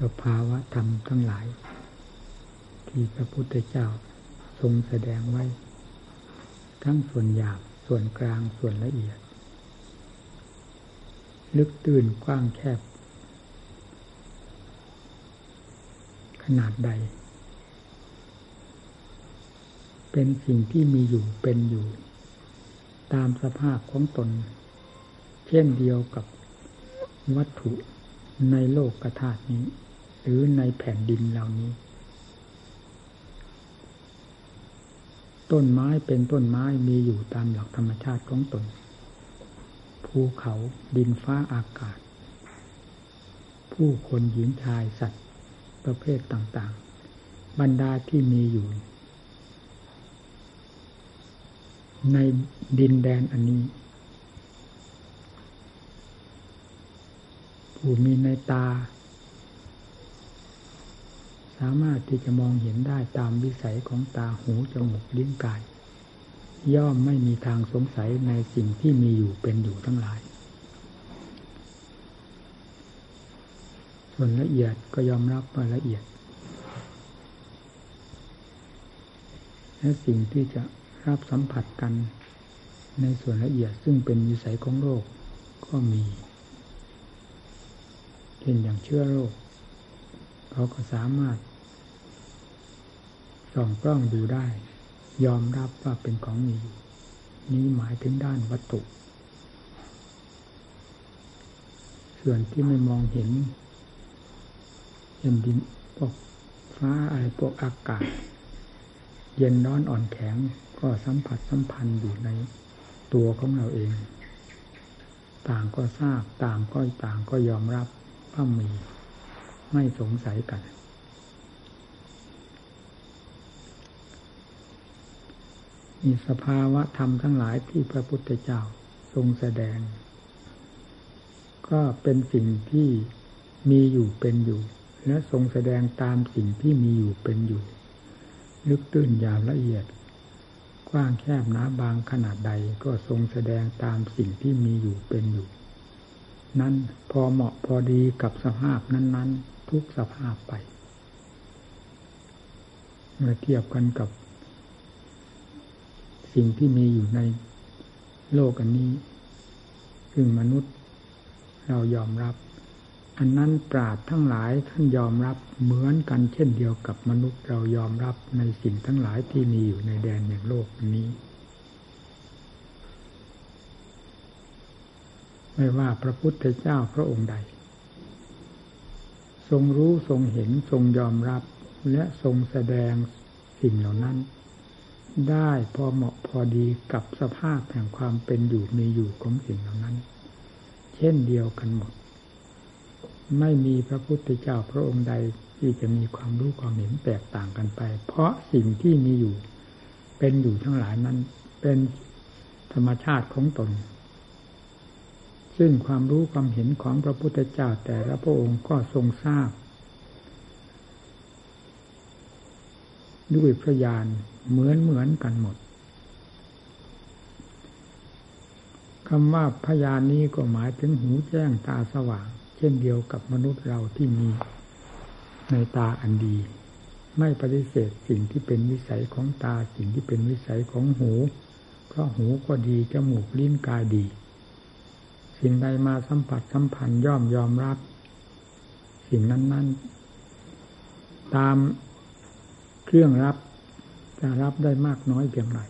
สภาวะธรรมทั้งหลายที่พระพุทธเจ้าทรงแสดงไว้ทั้งส่วนหยาบส่วนกลางส่วนละเอียดลึกตื้นกว้างแคบขนาดใดเป็นสิ่งที่มีอยู่เป็นอยู่ตามสภาพของตนเช่นเดียวกับวัตถุในโลกธาตุนี้หรือในแผ่นดินเหล่านี้ต้นไม้เป็นต้นไม้มีอยู่ตามหลักธรรมชาติของตนภูเขาดินฟ้าอากาศผู้คนหญิงชายสัตว์ประเภทต่างๆบรรดาที่มีอยู่ในดินแดนอันนี้ผู้มีในตาสามารถที่จะมองเห็นได้ตามวิสัยของตาหูจมูกลิ้นกายย่อมไม่มีทางสงสัยในสิ่งที่มีอยู่เป็นอยู่ทั้งหลายส่วนละเอียดก็ยอมรับว่าละเอียดและสิ่งที่จะรับสัมผัสกันในส่วนละเอียดซึ่งเป็นวิสัยของโลกก็มีเช่นอย่างเชื้อโรคเขาก็สามารถส่องกล้องดูได้ยอมรับว่าเป็นของมีนี้หมายถึงด้านวัตถุส่วนที่ไม่มองเห็นเช่นดินพวกฟ้าอะไรพวกอากาศเย็นร้อนอ่อนแข็งก็สัมผัสสัมพันธ์อยู่ในตัวของเราเองต่างก็ทราบต่างก็ยอมรับว่ามีไม่สงสัยกันมีสภาวะธรรมทั้งหลายที่พระพุทธเจ้าทรงแสดงก็เป็นสิ่งที่มีอยู่เป็นอยู่และทรงแสดงตามสิ่งที่มีอยู่เป็นอยู่ลึกตื้นยาวละเอียดกว้างแคบหนาบางขนาดใดก็ทรงแสดงตามสิ่งที่มีอยู่เป็นอยู่นั้นพอเหมาะพอดีกับสภาพนั้นๆทุกสภาพไปเมื่อเทียบกันกับสิ่งที่มีอยู่ในโลกอันนี้ซึ่งมนุษย์เรายอมรับอันนั้นปราชญ์ทั้งหลายท่านยอมรับเหมือนกันเช่นเดียวกับมนุษย์เรายอมรับในสิ่งทั้งหลายที่มีอยู่ในแดนแห่งโลกนี้ไม่ว่าพระพุทธเจ้าพระองค์ใดทรงรู้ทรงเห็นทรงยอมรับและทรงแสดงสิ่งเหล่านั้นได้พอเหมาะพอดีกับสภาพแห่งความเป็นอยู่มีอยู่ของสิ่งเหล่านั้นเช่นเดียวกันหมดไม่มีพระพุทธเจ้าพระองค์ใดที่จะมีความรู้ความเห็นแตกต่างกันไปเพราะสิ่งที่มีอยู่เป็นอยู่ทั้งหลายนั้นเป็นธรรมชาติของตนซึ่งความรู้ความเห็นของพระพุทธเจ้าแต่ละพระองค์ก็ทรงทราบด้วยพระญาณเหมือนกันหมดคำว่าพระญาณนี้ก็หมายถึงหูแจ้งตาสว่างเช่นเดียวกับมนุษย์เราที่มีในตาอันดีไม่ปฏิเสธสิ่งที่เป็นวิสัยของตาสิ่งที่เป็นวิสัยของหูเพราะหูก็ดีจมูกลิ้นกายดีสิ่งใดมาสัมผัสสัมพันธ์ยอมรับสิ่งนั้นๆตามเครื่องรับจะรับได้มากน้อยเพียงไร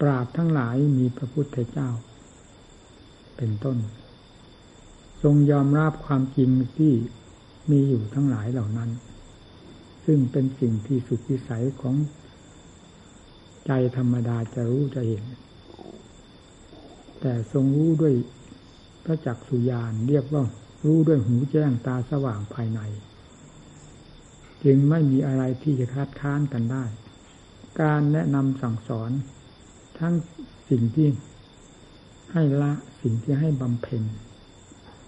ปราชญ์ทั้งหลายมีพระพุทธเจ้าเป็นต้นทรงยอมรับความจริงที่มีอยู่ทั้งหลายเหล่านั้นซึ่งเป็นสิ่งที่สุดวิสัยของใจธรรมดาจะรู้จะเห็นแต่ทรงรู้ด้วยพระจักขุญาณเรียกว่ารู้ด้วยหูแจ้งตาสว่างภายในจึงไม่มีอะไรที่จะคัดค้านกันได้การแนะนำสั่งสอนทั้งสิ่งที่ให้ละสิ่งที่ให้บำเพ็ญ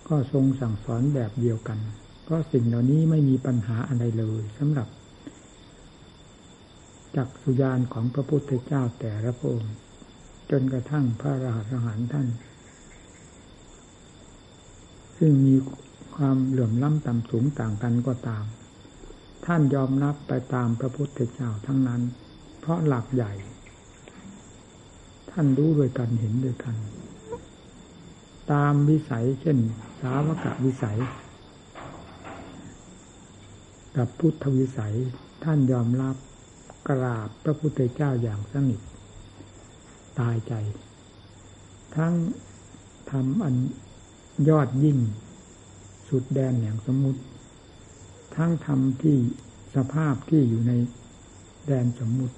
ก็ทรงสั่งสอนแบบเดียวกันเพราะสิ่งเหล่านี้ไม่มีปัญหาอะไรเลยสำหรับจักขุญาณของพระพุทธเจ้าแต่ละพระองค์จนกระทั่งพระอรหันต์ท่านซึ่งมีค ความเหลื่อมล้ำต่ำสูงต่างกันก็ตามท่านยอมรับไปตามพระพุทธเจ้าทั้งนั้นเพราะหลักใหญ่ท่านรู้ด้วยกันเห็นด้วยกันตามวิสัยเช่นสาวกวิสัยกับพุทธวิสัยท่านยอมรับกราบพระพุทธเจ้าอย่างสนิทตายใจทั้งทำอันยอดยิ่งสุดแดนแห่งสมมุติทั้งทำที่สภาพที่อยู่ในแดนสมมุติ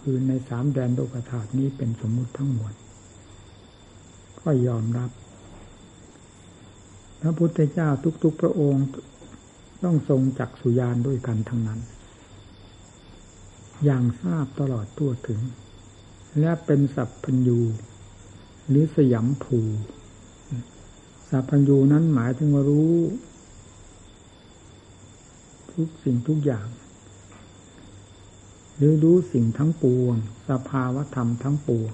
คือในสามแดนโลกธาตุนี้เป็นสมมุติทั้งหมดก็ยอมรับพระพุทธเจ้าทุกๆพระองค์ต้องทรงจักสุญาณด้วยกันทั้งนั้นอย่างทราบตลอดทั่วถึงและเป็นสัพพัญญูหรือสยามภูสัพพัญญูนั้นหมายถึงว่ารู้ทุกสิ่งทุกอย่างหรือรู้สิ่งทั้งปวงสภาวธรรมทั้งปวง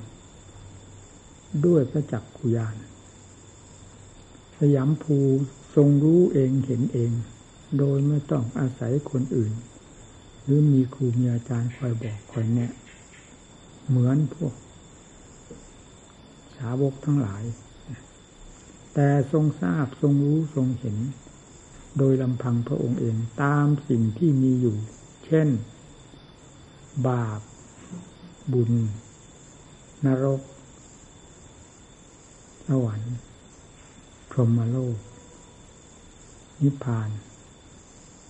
ด้วยพระจักขุญาณสยามภูทรงรู้เองเห็นเองโดยไม่ต้องอาศัยคนอื่นหรือมีครูมีอาจารย์คอยบอกคอยแนะเหมือนพวกสาวกทั้งหลายแต่ทรงทราบทรงรู้ทรงเห็นโดยลำพังพระองค์เองตามสิ่งที่มีอยู่เช่นบาปบุญนรกสวรรค์พรหมโลกนิพพาน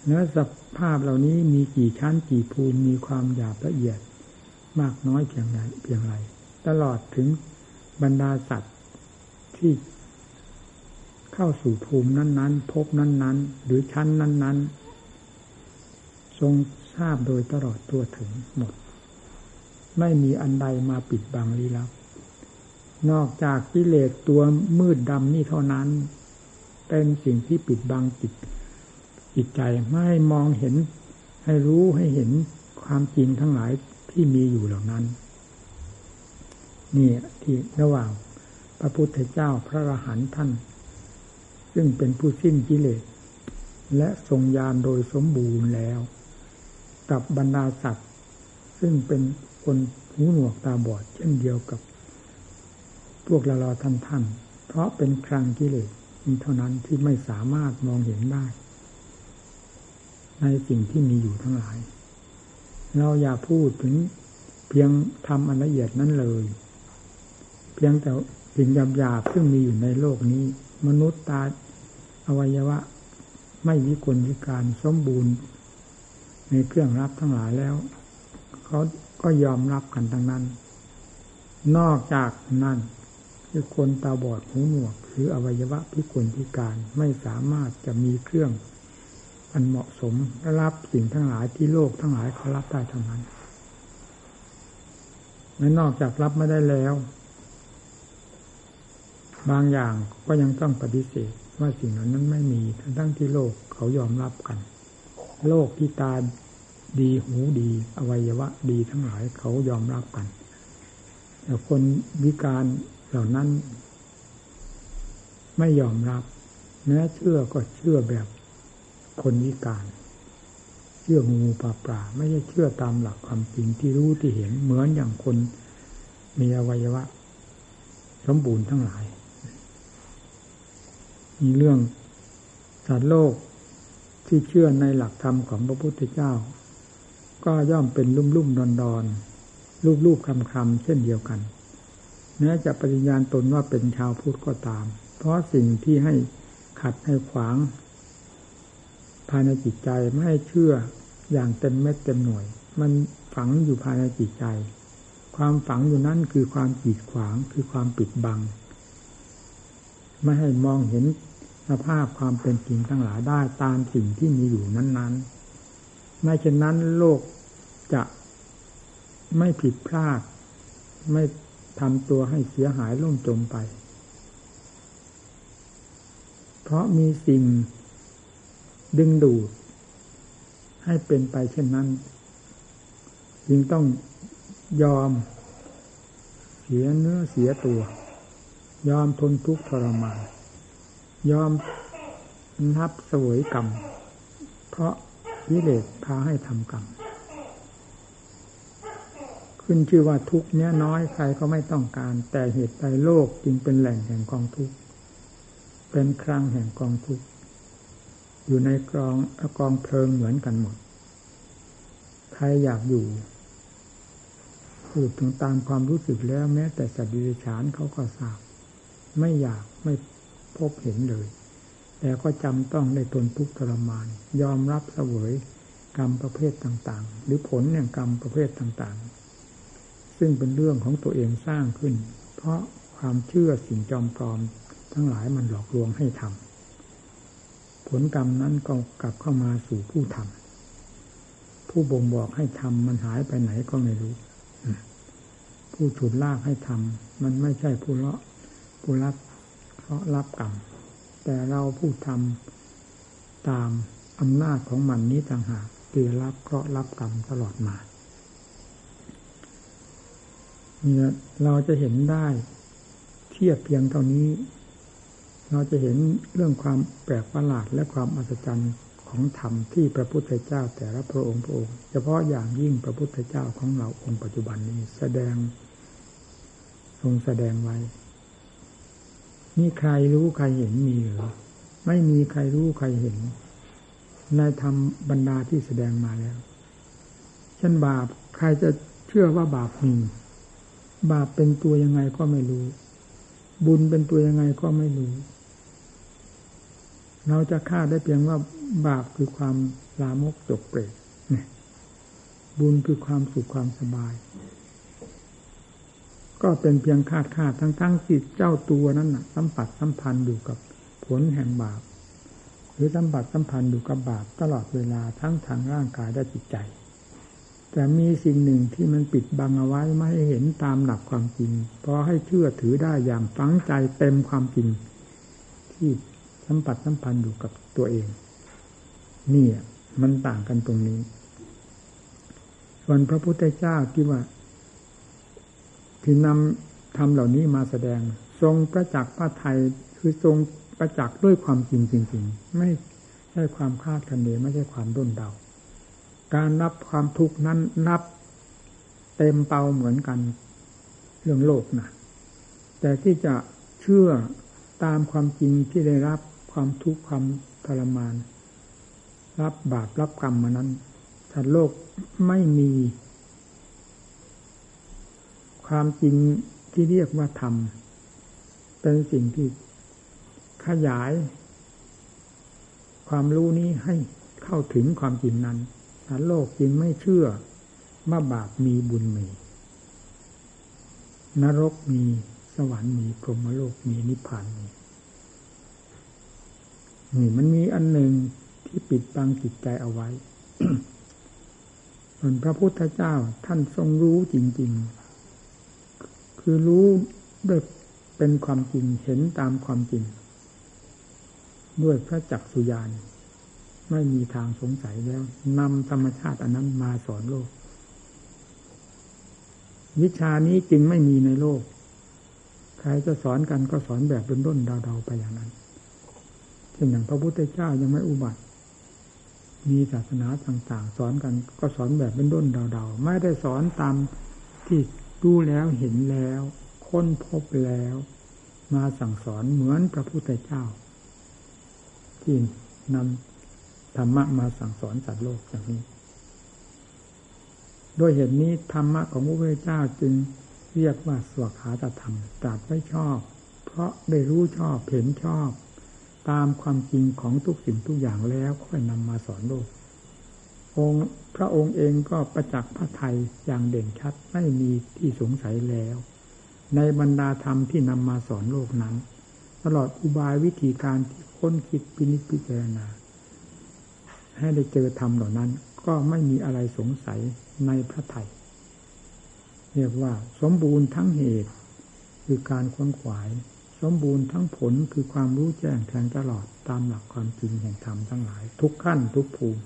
เนื้อสภาพเหล่านี้มีกี่ชั้นกี่ภูมิมีความหยาบละเอียดมากน้อยเพียงไรตลอดถึงบรรดาสัตว์ที่เข้าสู่ภูมินั้นๆภพนั้นๆหรือชั้นนั้นๆทรงทราบโดยตลอดตัวถึงหมดไม่มีอันใดมาปิดบังลี้ลับนอกจากกิเลสตัวมืดดำนี่เท่านั้นเป็นสิ่งที่ปิดบังจิตใจไม่ให้มองเห็นให้รู้ให้เห็นความจริงทั้งหลายที่มีอยู่เหล่านั้นนี่ที่ระหว่างพระพุทธเจ้าพระอรหันต์ท่านซึ่งเป็นผู้สิ้นกิเลสและทรงญาณโดยสมบูรณ์แล้วกับบรรดาสัตว์ซึ่งเป็นคนหูหนวกตาบอดเช่นเดียวกับพวกเราๆท่านๆเพราะเป็นครั้งกิเลสเท่านั้นที่ไม่สามารถมองเห็นได้ในสิ่งที่มีอยู่ทั้งหลายเราอย่าพูดถึงเพียงธรรมอันละเอียดนั้นเลยเพียงแต่สิ่งหยาบๆซึ่งมีอยู่ในโลกนี้มนุษย์ตาอวัยวะไม่วิกลวิการสมบูรณ์ในเครื่องรับทั้งหลายแล้วเขาก็ยอมรับกันทั้งนั้นนอกจากนั้นคือคนตาบอดหูหนวกหรืออวัยวะพิกลพิการไม่สามารถจะมีเครื่องอันเหมาะสมรับสิ่งทั้งหลายที่โลกทั้งหลายเขารับได้ทั้งนั้นและนอกจากรับไม่ได้แล้วบางอย่างก็ยังต้องปฏิเสธว่าสิ่งนั้นไม่มีทั้งที่โลกเขายอมรับกันโลกที่ตาดีหูดีอวัยวะดีทั้งหลายเขายอมรับกันแต่คนวิการเหล่านั้นไม่ยอมรับแม้เชื่อก็เชื่อแบบคนวิการเชื่องูปลาไม่ได้เชื่อตามหลักความจริงที่รู้ที่เห็นเหมือนอย่างคนมีอวัยวะสมบูรณ์ทั้งหลายมีเรื่องสัตว์โลกที่เชื่อในหลักธรรมของพระพุทธเจ้าก็ย่อมเป็นลุ่มๆดอนๆรูปๆคำๆเช่นเดียวกันแม้จะปฏิญาณตนว่าเป็นชาวพุทธก็ตามเพราะสิ่งที่ให้ขัดให้ขวางภายในจิตใจไม่ให้เชื่ออย่างเต็มเม็ดเต็มหน่วยมันฝังอยู่ภายในจิตใจความฝังอยู่นั้นคือความกีดขวางคือความปิดบังไม่ให้มองเห็นสภาพความเป็นจริงทั้งหลายได้ตามสิ่งที่มีอยู่นั้นๆไม่เช่นนั้นโลกจะไม่ผิดพลาดไม่ทำตัวให้เสียหายล่มจมไปเพราะมีสิ่งดึงดูดให้เป็นไปเช่นนั้นจึงต้องยอมเสียเนื้อเสียตัวยอมทนทุกข์ทรมานยอม รับเสวยกรรมเพราะกิเลสพาให้ทำกรรมขึ้นชื่อว่าทุกข์เนี้ยน้อยใครก็ไม่ต้องการแต่เหตุใดโลกจึงเป็นแหล่งแห่งกองทุกข์เป็นครั้งแห่งกองทุกข์อยู่ในกองเพลิงเหมือนกันหมดใครอยากอยู่พูดถึงตามความรู้สึกแล้วแม้แต่สัตว์เดรัจฉานเขาก็ทราบไม่อยากไม่พบเห็นเลยแต่ก็จำต้องได้ทนทุกข์ทรมานยอมรับเสวยกรรมประเภทต่างๆหรือผลแห่งกรรมประเภทต่างๆซึ่งเป็นเรื่องของตัวเองสร้างขึ้นเพราะความเชื่อสิ่งจอมปลอมทั้งหลายมันหลอกลวงให้ทำผลกรรมนั้นก็กลับเข้ามาสู่ผู้ทำผู้บ่งบอกให้ทำมันหายไปไหนก็ไม่รู้ผู้ฉุดลากให้ทำมันไม่ใช่ผู้รับกรรมแต่เราผู้ทำตามอำนาจของมันนี้ต่างหากตีรับเคราะห์รับกรรมตลอดมาเนี่ยเราจะเห็นได้เทียบเพียงเท่านี้เราจะเห็นเรื่องความแปลกประหลาดและความอัศจรรย์ของธรรมที่พระพุทธเจ้าแต่ละพระองค์เฉพาะอย่างยิ่งพระพุทธเจ้าของเราองค์ปัจจุบันนี้ทรงแสดงไว้นี่ใครรู้ใครเห็นมีหรือไม่มีใครรู้ใครเห็นในธรรมบรรดาที่แสดงมาแล้วเช่นบาปใครจะเชื่อว่าบาปมีบาปเป็นตัวยังไงก็ไม่รู้บุญเป็นตัวยังไงก็ไม่รู้เราจะคาดได้เพียงว่าบาปคือความลามกจกเปรตบุญคือความสุขความสบายก็เป็นเพียงคาดทั้งที่เจ้าตัวนั้นน่ะสัมผัสสัมพันธ์อยู่กับผลแห่งบาปหรือสัมผัสสัมพันธ์อยู่กับบาปตลอดเวลาทั้งทางร่างกายและจิตใจแต่มีสิ่งหนึ่งที่มันปิดบังเอาไว้ไม่ให้เห็นตามหลักความจริงพอให้เชื่อถือได้อย่างฝังใจเต็มความจริงที่สัมผัสสัมพันธ์อยู่กับตัวเองนี่มันต่างกันตรงนี้ส่วนพระพุทธเจ้าที่ว่าที่นำธรรมเหล่านี้มาแสดงทรงประจักษ์พระทัยคือทรงประจักษ์ด้วยความจริงจริงๆไม่ใช่ความคาดคะเนไม่ใช่ความด้นเดาการรับความทุกข์นั้นรับเต็มเป่าเหมือนกันเรื่องโลกนะแต่ที่จะเชื่อตามความจริงที่ได้รับความทุกข์ความทรมานรับบาปรับกรรมมานั้นถ้าโลกไม่มีความจริงที่เรียกว่าธรรมเป็นสิ่งที่ขยายความรู้นี้ให้เข้าถึงความจริงนั้นถ้าโลกจริงไม่เชื่อว่าบาปมีบุญมีนรกมีสวรรค์มีพรหมโลกมีนิพพานมีนี่มันมีอันหนึ่งที่ปิดบังจิตใจเอาไว้ พระพุทธเจ้าท่านทรงรู้จริงๆคือรู้ด้วยเป็นความจริงเห็นตามความจริงด้วยพระจักษุญาณไม่มีทางสงสัยแล้วนำธรรมชาติอันนั้นมาสอนโลกวิชานี้จริงไม่มีในโลกใครจะสอนกันก็สอนแบบด้นๆเดาๆไปอย่างนั้นเช่นอย่างพระพุทธเจ้ายังไม่อุบัติมีศาสนาต่างๆสอนกันก็สอนแบบด้นๆเดาๆไม่ได้สอนตามที่รู้แล้วเห็นแล้วค้นพบแล้วมาสั่งสอนเหมือนพระพุทธเจ้าที่นำธรรมะมาสั่งสอนสัตว์โลกอย่างนี้ด้วยเหตุนี้ธรรมะของพระพุทธเจ้าจึงเรียกว่าสวขาตธรรมตรัสไว้ชอบเพราะได้รู้ชอบเห็นชอบตามความจริงของทุกสิ่งทุกอย่างแล้วค่อยนำมาสอนโลกพระองค์เองก็ประจักษ์พระทัยอย่างเด่นชัดไม่มีที่สงสัยแล้วในบรรดาธรรมที่นำมาสอนโลกนั้นตลอดอุบายวิธีการที่ค้นคิดพินิจพิจารณาให้ได้เจอธรรมเหล่านั้นก็ไม่มีอะไรสงสัยในพระทัยเรียกว่าสมบูรณ์ทั้งเหตุคือการขวนขวายสมบูรณ์ทั้งผลคือความรู้แจ้งแทงตลอดตามหลักความจริงแห่งธรรมทั้งหลายทุกขั้นทุกภูมิ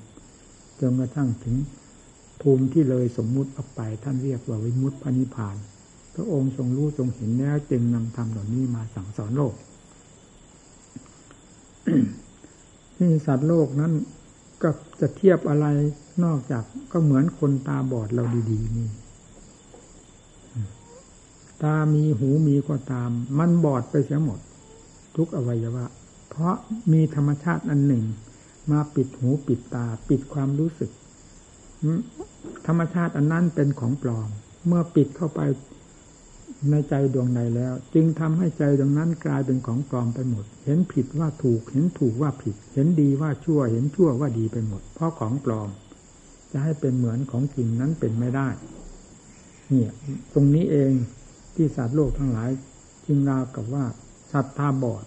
จนกระทั่งถึงภูมิที่เลยสมมุติออกไปท่านเรียกว่าวิมุตติพระนิพพานพระองค์ทรงรู้ทรงเห็นแล้วจึงนำธรรมเหล่านี้มาสั่งสอนโลก นี่สัตว์โลกนั้นก็จะเทียบอะไรนอกจากก็เหมือนคนตาบอดเราดีๆนี่ตามีหูมีก็ตามมันบอดไปเสียหมดทุกอวัยวะเพราะมีธรรมชาติอันหนึ่งมาปิดหูปิดตาปิดความรู้สึกธรรมชาติอันนั้นเป็นของปลอมเมื่อปิดเข้าไปในใจดวงในแล้วจึงทำให้ใจดวงนั้นกลายเป็นของปลอมไปหมดเห็นผิดว่าถูกเห็นถูกว่าผิดเห็นดีว่าชั่วเห็นชั่วว่าดีไปหมดเพราะของปลอมจะให้เป็นเหมือนของจริงนั้นเป็นไม่ได้เนี่ยตรงนี้เองที่สัตว์โลกทั้งหลายจึงราวกับว่าสัตว์ตาบอด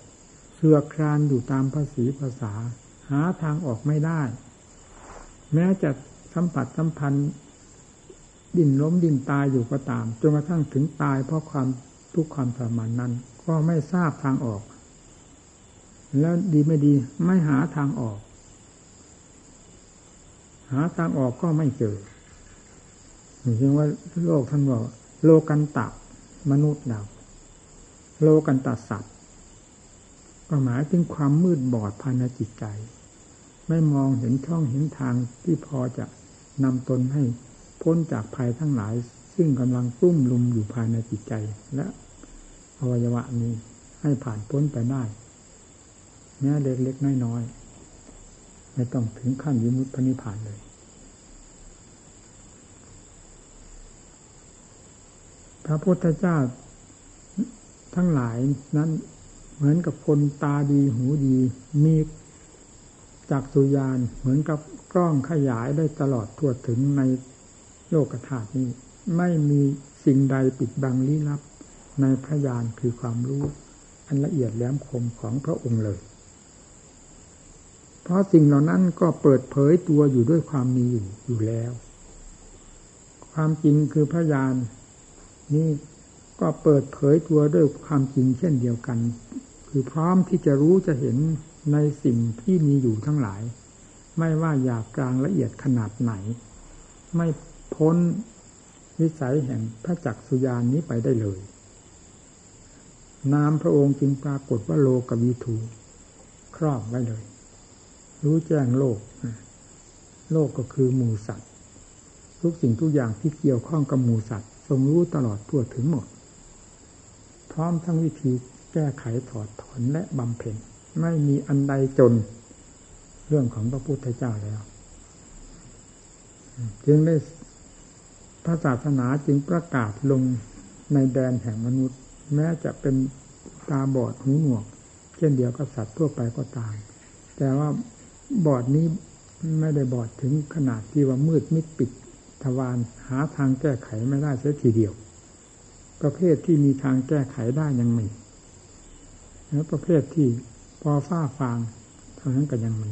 เสือกคลานอยู่ตามภาษีภาษาหาทางออกไม่ได้แม้จะสัมผัสสัมพันธ์ดิ้นล้มดิ้นตายอยู่ก็ตามจนกระทั่งถึงตายเพราะความทุกข์ความทรมานนั้นก็ไม่ทราบทางออกแล้วดีไม่ดีไม่หาทางออกหาทางออกก็ไม่เจอเรียกว่าโลกท่านบอกโลกันตะมนุษย์เราโลกันตะสัตว์ก็หมายถึงความมืดบอดภายในจิตใจไม่มองเห็นช่องเห็นทางที่พอจะนำตนให้พ้นจากภัยทั้งหลายซึ่งกำลังซุ่มลุมอยู่ภายในจิตใจและอวัยวะนี้ให้ผ่านพ้นไปได้เนี่ยเล็กๆน้อยๆไม่ต้องถึงขั้นวิมุตตินิพพานเลยพระพุทธเจ้าทั้งหลายนั้นเหมือนกับคนตาดีหูดีมีจักษุญาณเหมือนกับกล้องขยายได้ตลอดทั่วถึงในโลกธาตุนี้ไม่มีสิ่งใดปิดบังลี้ลับในพระญาณคือความรู้อันละเอียดแหลมคมของพระองค์เลยเพราะสิ่งเหล่านั้นก็เปิดเผยตัวอยู่ด้วยความมีอยู่แล้วความจริงคือพระญาณนี่ก็เปิดเผยตัวด้วยความจริงเช่นเดียวกันคือพร้อมที่จะรู้จะเห็นในสิ่งที่มีอยู่ทั้งหลายไม่ว่าหยาบกลางละเอียดขนาดไหนไม่พ้นวิสัยแห่งพระจักษุญาณนี้ไปได้เลยนามพระองค์จึงปรากฏว่าโลกวิถูครอบไว้เลยรู้แจ้งโลกโลกก็คือหมู่สัตว์ทุกสิ่งทุกอย่างที่เกี่ยวข้องกับหมู่สัตว์ทรงรู้ตลอดทั่วถึงหมดพร้อมทั้งวิธีแก้ไขถอดถอนและบำเพ็ญไม่มีอันใดจนเรื่องของพระพุทธเจ้าแล้วจึงได้พระศาสนาจึงประกาศลงในแดนแห่งมนุษย์แม้จะเป็นตาบอดหูหนวกเช่นเดียวกับสัตว์ทั่วไปก็ตามแต่ว่าบอดนี้ไม่ได้บอดถึงขนาดที่ว่ามืดมิดปิดทวารหาทางแก้ไขไม่ได้เสียทีเดียวประเภทที่มีทางแก้ไขได้ยังมีแล้วประเภทที่พอฟ้าฟางเท่านั้นก็ยังมี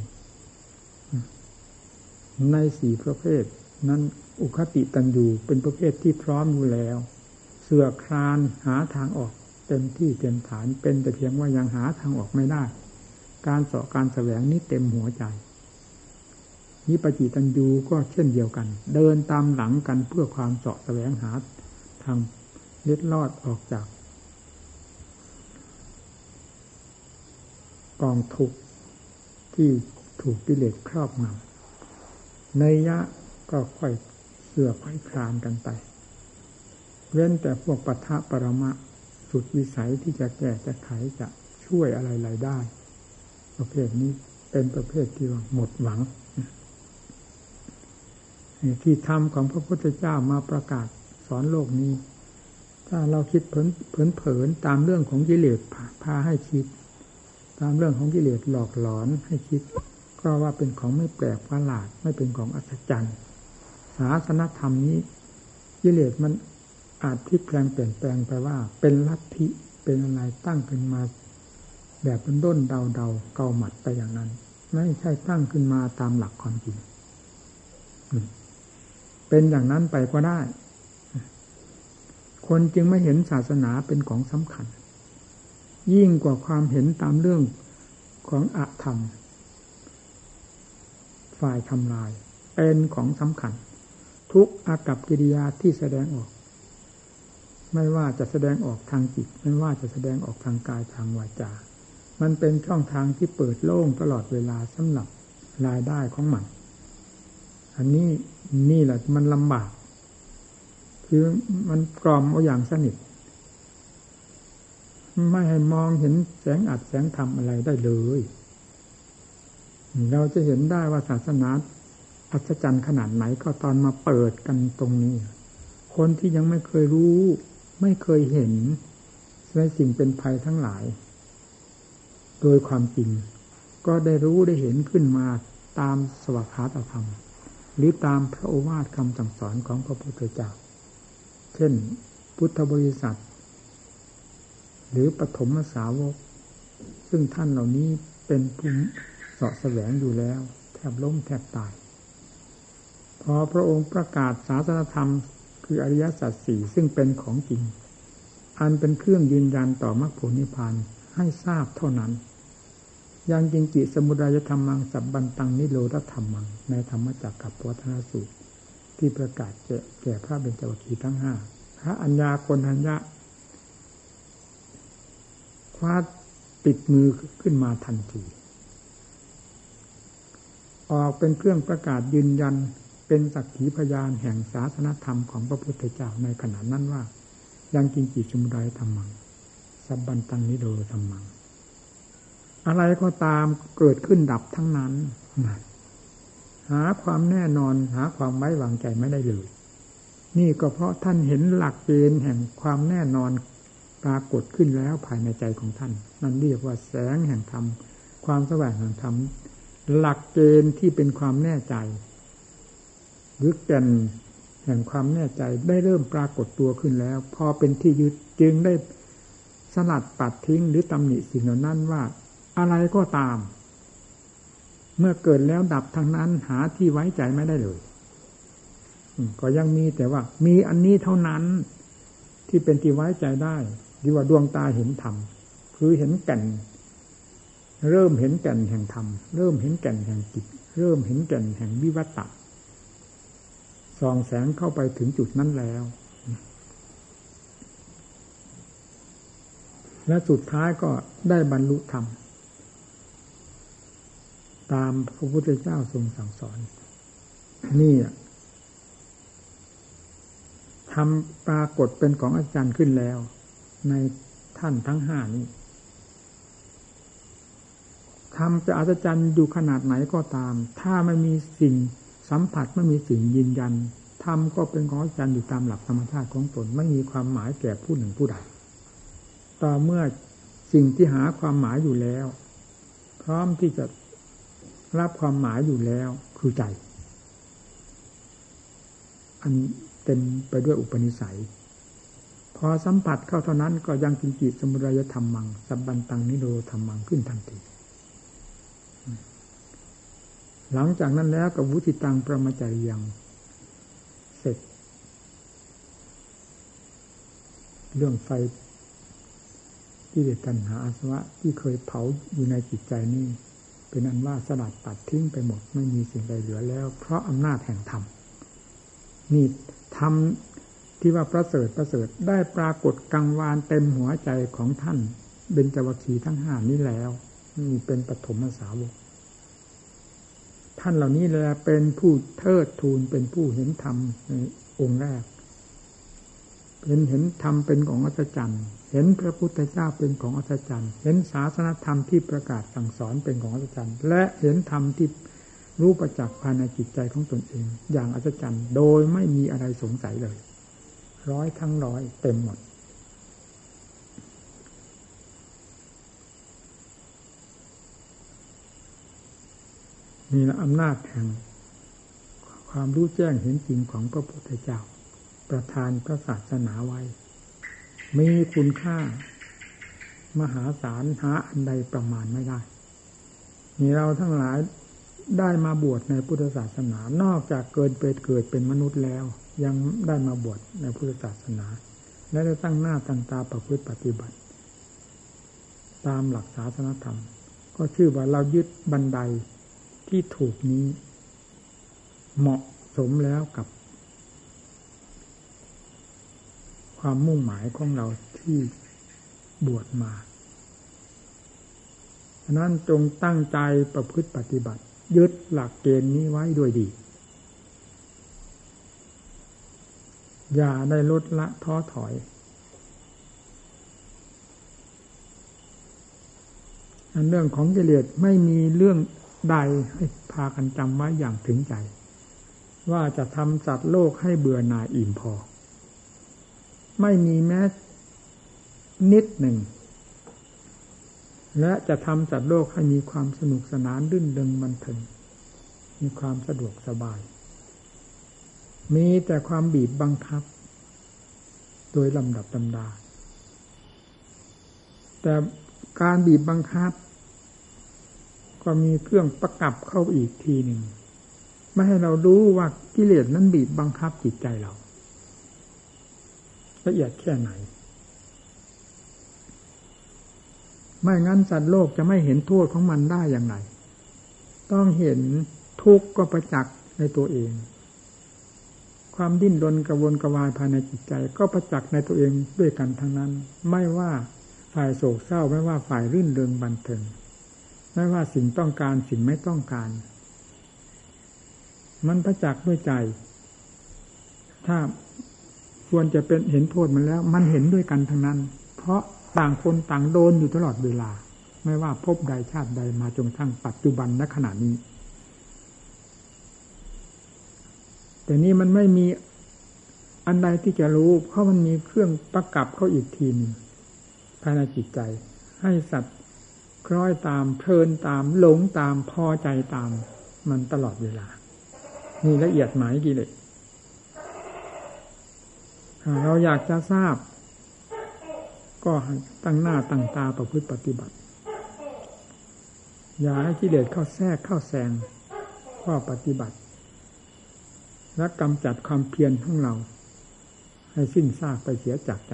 ในสี่ประเภทนั้นอุคติตันยูเป็นประเภทที่พร้อมอยู่แล้วเสือกคลานหาทางออกเต็มที่เต็มฐานเป็นแต่เพียงว่ายังหาทางออกไม่ได้การเสาะการแสวงนี้เต็มหัวใจนิปจิตันยูก็เช่นเดียวกันเดินตามหลังกันเพื่อความเสาะแสวงหาทางเล็ดลอดออกจากกองทุกข์ที่ถูกกิเลสครอบงำเนยยะก็ค่อยเสือกค่อยคลานกันไปเว้นแต่พวกปัทภปรมะสุดวิสัยที่จะแก้จะไขจะช่วยอะไรๆได้ประเภทนี้เป็นประเภทที่ว่าหมดหวังที่ธรรมของพระพุทธเจ้ามาประกาศสอนโลกนี้ถ้าเราคิดเผลอๆตามเรื่องของกิเลสพาให้คิดตามเรื่องของกิเลสหลอกหลอนให้คิดก็ว่าเป็นของไม่แปลกประหลาดไม่เป็นของอัศจรรย์ศาสนธรรมนี้กิเลสมันอาจพลิกแปลงเปลี่ยนแปลงไปว่าเป็นลัทธิเป็นอะไรตั้งขึ้นมาแบบเป็นด้นเดาเกาหมัดไปอย่างนั้นไม่ใช่ตั้งขึ้นมาตามหลักความจริงเป็นอย่างนั้นไปก็ได้คนจึงไม่เห็นศาสนาเป็นของสำคัญยิ่งกว่าความเห็นตามเรื่องของอธรรมฝ่ายทำลายเป็นของสำคัญทุกอากัปกิริยาที่แสดงออกไม่ว่าจะแสดงออกทางจิตไม่ว่าจะแสดงออกทางกายทางวาจา มันเป็นช่องทางที่เปิดโล่งตลอดเวลาสำหรับรายได้ของมันอันนี้นี่แหละมันลำบากคือมันกรอมเอาอย่างสนิทไม่ให้มองเห็นแสงอัดแสงธรรมอะไรได้เลยเราจะเห็นได้ว่าศาสนาอัศจรรย์ขนาดไหนก็ตอนมาเปิดกันตรงนี้คนที่ยังไม่เคยรู้ไม่เคยเห็นในสิ่งเป็นภัยทั้งหลายโดยความจริงก็ได้รู้ได้เห็นขึ้นมาตามสวากขาตธรรมหรือตามพระโอวาทคำสั่งสอนของพระพุทธเจ้าเช่นพุทธบริษัทหรือปฐมสาวกซึ่งท่านเหล่านี้เป็นผู้เสาะแสวงอยู่แล้วแทบล้มแทบตายพอพระองค์ประกาศศาสนธรรมคืออริยสัจสี่ซึ่งเป็นของจริงอันเป็นเครื่องยืนยันต่อมรรคผลนิพพานให้ทราบเท่านั้นยังกิงกิสมุดายธรรมังสับบันตังนิโรธธรรมังในธรรมจักรกับวัฒนสูตรที่ประกาศแก่พระเบญจวัคคีย์ทั้งห้าพระอัญญาโกณทัญญะคว้าติดมือขึ้นมาทันทีออกเป็นเครื่องประกาศยืนยันเป็นสักขีพยานแห่งศาสนธรรมของพระพุทธเจ้าในขณะนั้นว่ายังกิงกิสมุดายธรรมังสับบันตังนิโรธธรรมังอะไรก็ตามเกิดขึ้นดับทั้งนั้นหาความแน่นอนหาความไว้วางใจไม่ได้เลยนี่ก็เพราะท่านเห็นหลักเกณฑ์แห่งความแน่นอนปรากฏขึ้นแล้วภายในใจของท่านนั่นเรียกว่าแสงแห่งธรรมความสว่างแห่งธรรมหลักเกณฑ์ที่เป็นความแน่ใจหรือแก่นแห่งความแน่ใจได้เริ่มปรากฏตัวขึ้นแล้วพอเป็นที่ยึดจึงได้สลัดปัดทิ้งหรือตำหนิสิ่งเหล่านั้นว่าอะไรก็ตามเมื่อเกิดแล้วดับทั้งนั้นหาที่ไว้ใจไม่ได้เลยก็ยังมีแต่ว่ามีอันนี้เท่านั้นที่เป็นที่ไว้ใจได้ดีกว่าดวงตาเห็นธรรมคือเห็นแก่นเริ่มเห็นแก่นแห่งธรรมเริ่มเห็นแก่นแห่งจิตเริ่มเห็นแก่นแห่งวิวัตตะส่องแสงเข้าไปถึงจุดนั้นแล้วและสุดท้ายก็ได้บรรลุธรรมตามพระพุทธเจ้าทรงสั่งสอนนี่ทำปรากฏเป็นของอาจารย์ขึ้นแล้วในท่านทั้งห้านี้ทำจะอาจารย์อยู่ขนาดไหนก็ตามถ้าไม่มีสิ่งสัมผัสไม่มีสิ่งยืนยันทำก็เป็นของอาจารย์อยู่ตามหลักธรรมชาติของตนไม่มีความหมายแก่ผู้หนึ่งผู้ใดต่อเมื่อสิ่งที่หาความหมายอยู่แล้วพร้อมที่จะรับความหมายอยู่แล้วคือใจอันเต็มไปด้วยอุปนิสัยพอสัมผัสเข้าเท่านั้นก็ยังกินจิตสมุทัยธรรมังสับบันตังนิโรธธรรมังขึ้นทันทีหลังจากนั้นแล้วกับวุฒิตังประมาจาริยังเสร็จเรื่องไฟที่เกิดตัณหาอาสวะที่เคยเผาอยู่ในจิตใจนี่เป็นอันว่าสลัดปัดทิ้งไปหมดไม่มีสิ่งใดเหลือแล้วเพราะอำนาจแห่งธรรมนี่ธรรมที่ว่าประเสริฐได้ปรากฏกังวานเต็มหัวใจของท่านเบญจวัคคีย์ทั้งห้านี้แล้วนี่เป็นปฐมสาวกท่านเหล่านี้แลเป็นผู้เทิดทูนเป็นผู้เห็นธรรมในองค์แรกเห็นธรรมเป็นของอัศจรรย์เห็นพระพุทธเจ้าเป็นของอัศจรรย์เห็นศาสนธรรมที่ประกาศสั่งสอนเป็นของอัศจรรย์และเห็นธรรมที่รู้ประจักษ์ภายในจิตใจของตนเองอย่างอัศจรรย์โดยไม่มีอะไรสงสัยเลยร้อยทั้งร้อยเต็มหมดนี่ละอำนาจแห่งความรู้แจ้งเห็นจริงของพระพุทธเจ้าประทานพระศาสนาไว้มีคุณค่ามหาศาลหาอันใดประมาณไม่ได้นี่เราทั้งหลายได้มาบวชในพุทธศาสนานอกจากเกิดเป็นมนุษย์แล้วยังได้มาบวชในพุทธศาสนาและได้ตั้งหน้าตั้งตาประพฤติปฏิบัติตามหลักศาสนธรรมก็ชื่อว่าเรายึดบันไดที่ถูกนี้เหมาะสมแล้วกับความมุ่งหมายของเราที่บวชมา นั้นจงตั้งใจประพฤติปฏิบัติยึดหลักเกณฑ์นี้ไว้ด้วยดีอย่าได้ลดละท้อถอยอันเรื่องของกิเลสไม่มีเรื่องใดให้พากันจำไว้อย่างถึงใจว่าจะทำสัตว์โลกให้เบื่อหน่ายอิ่มพอไม่มีแม้นิดหนึ่งและจะทำสัตว์โลกให้มีความสนุกสนานรื่นเริงบันเทิงมีความสะดวกสบายมีแต่ความบีบบังคับโดยลำดับตำดาแต่การบีบบังคับก็มีเครื่องประกับเข้าอีกทีหนึ่งไม่ให้เรารู้ว่ากิเลสนั้นบีบบังคับจิตใจเราละเอียดแค่ไหนไม่งั้นสัตว์โลกจะไม่เห็นโทษของมันได้อย่างไรต้องเห็นทุกข์ก็ประจักษ์ในตัวเองความดิ้นรนกระวนกระวายภายในจิตใจก็ประจักษ์ในตัวเองด้วยกันทั้งนั้นไม่ว่าฝ่ายโศกเศร้าไม่ว่าฝ่ายรื่นเริงบันเทิงไม่ว่าสิ่งต้องการสิ่งไม่ต้องการมันประจักษ์ด้วยใจถ้าควรจะเป็นเห็นโทษมันแล้วมันเห็นด้วยกันทั้งนั้นเพราะต่างคนต่างโดนอยู่ตลอดเวลาไม่ว่าพบใดชาติใดมาจนกระทั่งปัจจุบันณขณะนี้แต่นี่มันไม่มีอันใดที่จะรู้เพราะมันมีเครื่องประกับเข้าอีกทีนึงภายในจิตใจให้สัตว์คล้อยตามเพลินตามหลงตามพอใจตามมันตลอดเวลานี่ละเอียดหมายกิเลสเราอยากจะทราบก็ตั้งหน้าตั้งตาประพฤติปฏิบัติอย่าให้กิเลสเข้าแทรกเข้าแซงข้อปฏิบัติและกำจัดความเพียรของเราให้สิ้นซากไปเสียจากใจ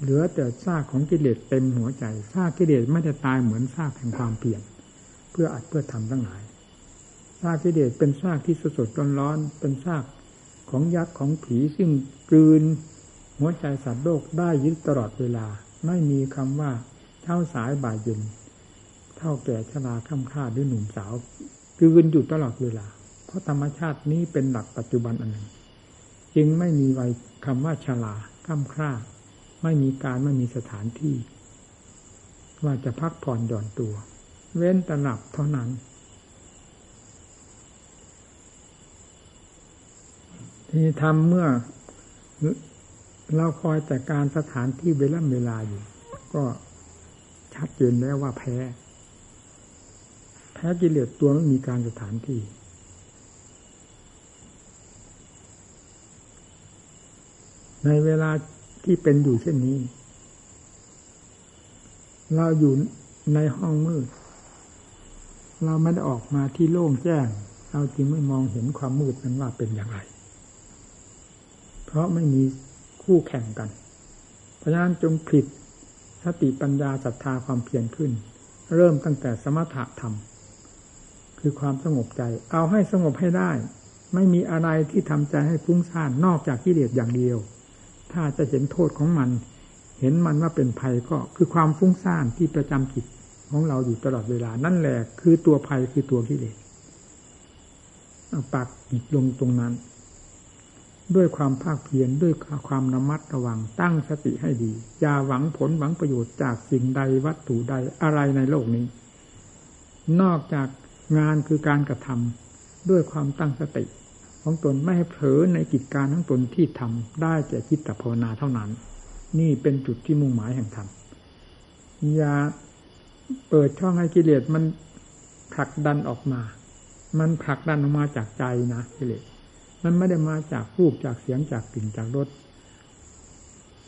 เหลือแต่ซากของกิเลสเต็มหัวใจซากกิเลสไม่ได้ตายเหมือนซากแห่งความเพียรเพื่ออัดเพื่อทำทั้งหลายซากกิเลสเป็นซากที่สดๆร้อนๆเป็นซากของยักษ์ของผีซึ่งกลืนหัวใจสัตว์โลกได้ยึดตลอดเวลาไม่มีคำว่าเท่าสายบ่ายเย็นเท่าแก่ชราค่ำค่าหรือหนุ่มสาวกลืนอยู่ตลอดเวลาเพราะธรรมชาตินี้เป็นหลักปัจจุบันอันหนึ่งจึงไม่มีวัยคำว่าชราค่ำค่าไม่มีการไม่มีสถานที่ว่าจะพักผ่อนหย่อนตัวเว้นแต่หลับเท่านั้นที่ทำเมื่อเราคอยแต่การสถานที่เวลาอยู่ก็ชัดเจนแล้วว่าแพ้กิเลสตัวไม่มีการสถานที่ในเวลาที่เป็นอยู่เช่นนี้เราอยู่ในห้องมืดเราไม่ได้ออกมาที่โล่งแจ้งเราจึงไม่มองเห็นความมืดนั้นว่าเป็นอย่างไรเพราะไม่มีคู่แข่งกันเพราะฉะนั้นจงผลิตสติปัญญาศรัทธาความเพียรขึ้นเริ่มตั้งแต่สมถะธรรมคือความสงบใจเอาให้สงบให้ได้ไม่มีอะไรที่ทำใจให้ฟุ้งซ่านนอกจากกิเลสอย่างเดียวถ้าจะเห็นโทษของมันเห็นมันว่าเป็นภัยก็คือความฟุ้งซ่านที่ประจำจิตของเราอยู่ตลอดเวลานั่นแหละคือตัวภัยคือตัวกิเลสเอาปักจิตลงตรงนั้นด้วยความภาคเพียรด้วยความระมัดระวังตั้งสติให้ดีอย่าหวังผลหวังประโยชน์จากสิ่งใดวัตถุใดอะไรในโลกนี้นอกจากงานคือการกระทำด้วยความตั้งสติของตนไม่ให้เผลอในกิจการทั้งตนที่ทำได้แก่จิตภาวนาเท่านั้นนี่เป็นจุดที่มุ่งหมายแห่งธรรมอย่าเปิดช่องให้กิเลสมันผลักดันออกมามันผลักดันออกมาจากใจนะกิเลสมันไม่ได้มาจากรูปจากเสียงจากกลิ่นจากรส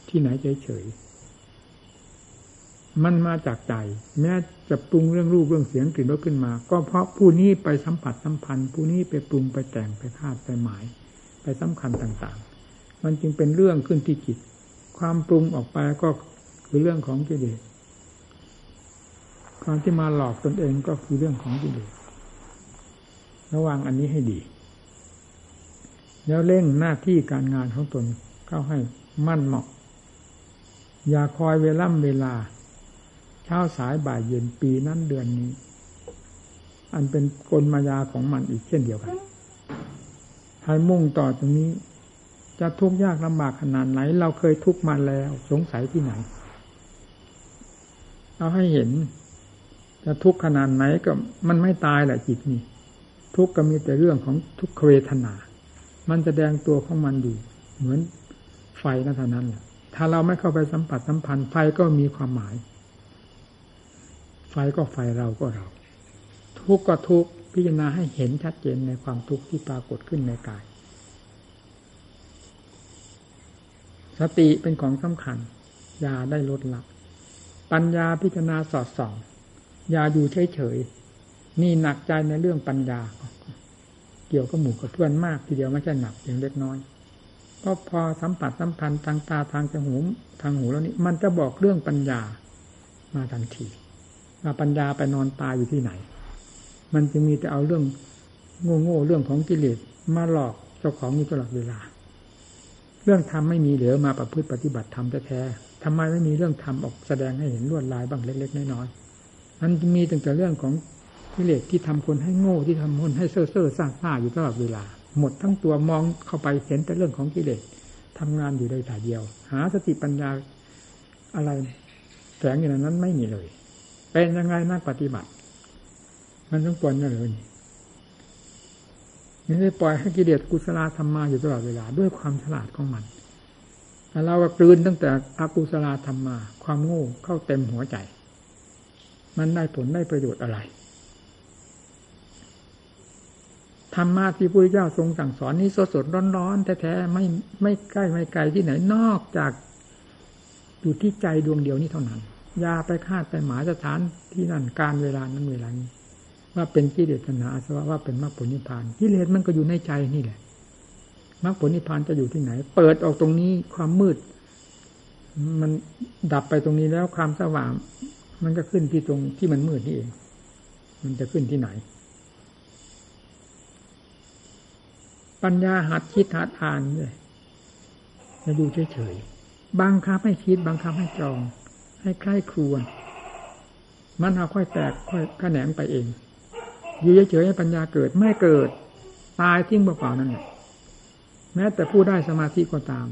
ที่ไหนเฉยๆมันมาจากใจแม้จะปรุงเรื่องรูปเรื่องเสียงกลิ่นรสขึ้นมาก็เพราะผู้นี้ไปสัมผัสสัมพันธ์ผู้นี้ไปปรุงไปแต่งไปคาดไปหมายไปสำคัญต่างๆมันจึงเป็นเรื่องขึ้นที่จิตความปรุงออกไปก็คือเรื่องของกิเลสความที่มาหลอกตนเองก็คือเรื่องของกิเลสระวังอันนี้ให้ดีแล้วเร่งหน้าที่การงานของตนเข้าให้มั่นเหมาะอย่าคอยเวล่ำเวลา ช้าสายบ่ายเย็นปีนั้นเดือนนี้อันเป็นกลมายาของมันอีกเช่นเดียวกันให้มุ่งต่อตรงนี้จะทุกข์ยากลำบากขนาดไหนเราเคยทุกข์มาแล้วสงสัยที่ไหนเอาให้เห็นจะทุกข์ขนาดไหนก็มันไม่ตายแหละจิตนี่ทุกข์ก็มีแต่เรื่องของทุกขเวทนามันแสดงตัวของมันอยู่เหมือนไฟนั่นเท่านั้นแหละถ้าเราไม่เข้าไปสัมผัสสัมพันธ์ไฟก็มีความหมายไฟก็ไฟเราก็เราทุกข์ก็ทุกข์พิจารณาให้เห็นชัดเจนในความทุกข์ที่ปรากฏขึ้นในกายสติเป็นของสำคัญอย่าได้ลดละปัญญาพิจารณาสอดส่องอย่าอยู่เฉยๆนี่หนักใจในเรื่องปัญญาเกี่ยวกับหมู่กับเพื่อนมากทีเดียวไม่ใช่หนักเพียงเล็กน้อยก็พอสัมผัสสัมพันธ์ทางตาทางจมูกทางหูแล้วนี่มันจะบอกเรื่องปัญญามาทันทีว่าปัญญาไปนอนตายอยู่ที่ไหนมันจะมีแต่เอาเรื่องโง่ๆเรื่องของกิเลสมาหลอกเจ้าของอยู่ตลอดเวลาเรื่องธรรมไม่มีเหลือมาประพฤติปฏิบัติธรรมแท้ๆทำไมไม่มีเรื่องธรรมออกแสดงให้เห็นลวดลายบ้างเล็กๆน้อยๆมันมีตั้งแต่เรื่องของกิเลสที่ทำคนให้โง่ที่ทำคนให้เซ่อๆซ่าๆอยู่ตลอดเวลาหมดทั้งตัวมองเข้าไปเห็นแต่เรื่องของกิเลสทำงานอยู่ในแต่เดียวหาสติปัญญาอะไรแฝงอยู่ในนั้นไม่มีเลยเป็นยังไงนักปฏิบัติมันต้องปล่อยนั่นเลยนี่ได้ปล่อยให้กิเลสกุศลธรรมะอยู่ตลอดเวลาด้วยความฉลาดของมันแต่เราก็กลืนตั้งแต่อกุศลธรรมะความโง่เข้าเต็มหัวใจมันได้ผลได้ประโยชน์อะไรธรรมะที่พระพุทธเจ้าทรงสั่งสอนนี้สดๆร้อนๆแท้ๆไม่ใกล้ไม่ไกลที่ไหนนอกจากอยู่ที่ใจดวงเดียวนี้เท่านั้นอย่าไปคาดไปหมายสถานที่นั่นการเวลานั้นเวลานี้ว่าเป็นกิเลสตัณหาอาสวะว่าเป็นมรรคผลนิพพานกิเลสมันก็อยู่ในใจนี่แหละมรรคผลนิพพานจะอยู่ที่ไหนเปิดออกตรงนี้ความมืดมันดับไปตรงนี้แล้วความสว่างมันก็ขึ้นที่ตรงที่มันมืดนี่เองมันจะขึ้นที่ไหนปัญญาหัดคิดหัดอ่านเลยจะดูเฉยๆบังคับให้คิดบังคับให้จองให้ใคร่ครวญมันเอาค่อยแตกค่อยแขนงไปเองอยู่เฉยๆให้ปัญญาเกิดไม่เกิดตายทิ้งเปล่าๆนั่นแหละแม้แต่ผู้ได้สมาธิก็ตาม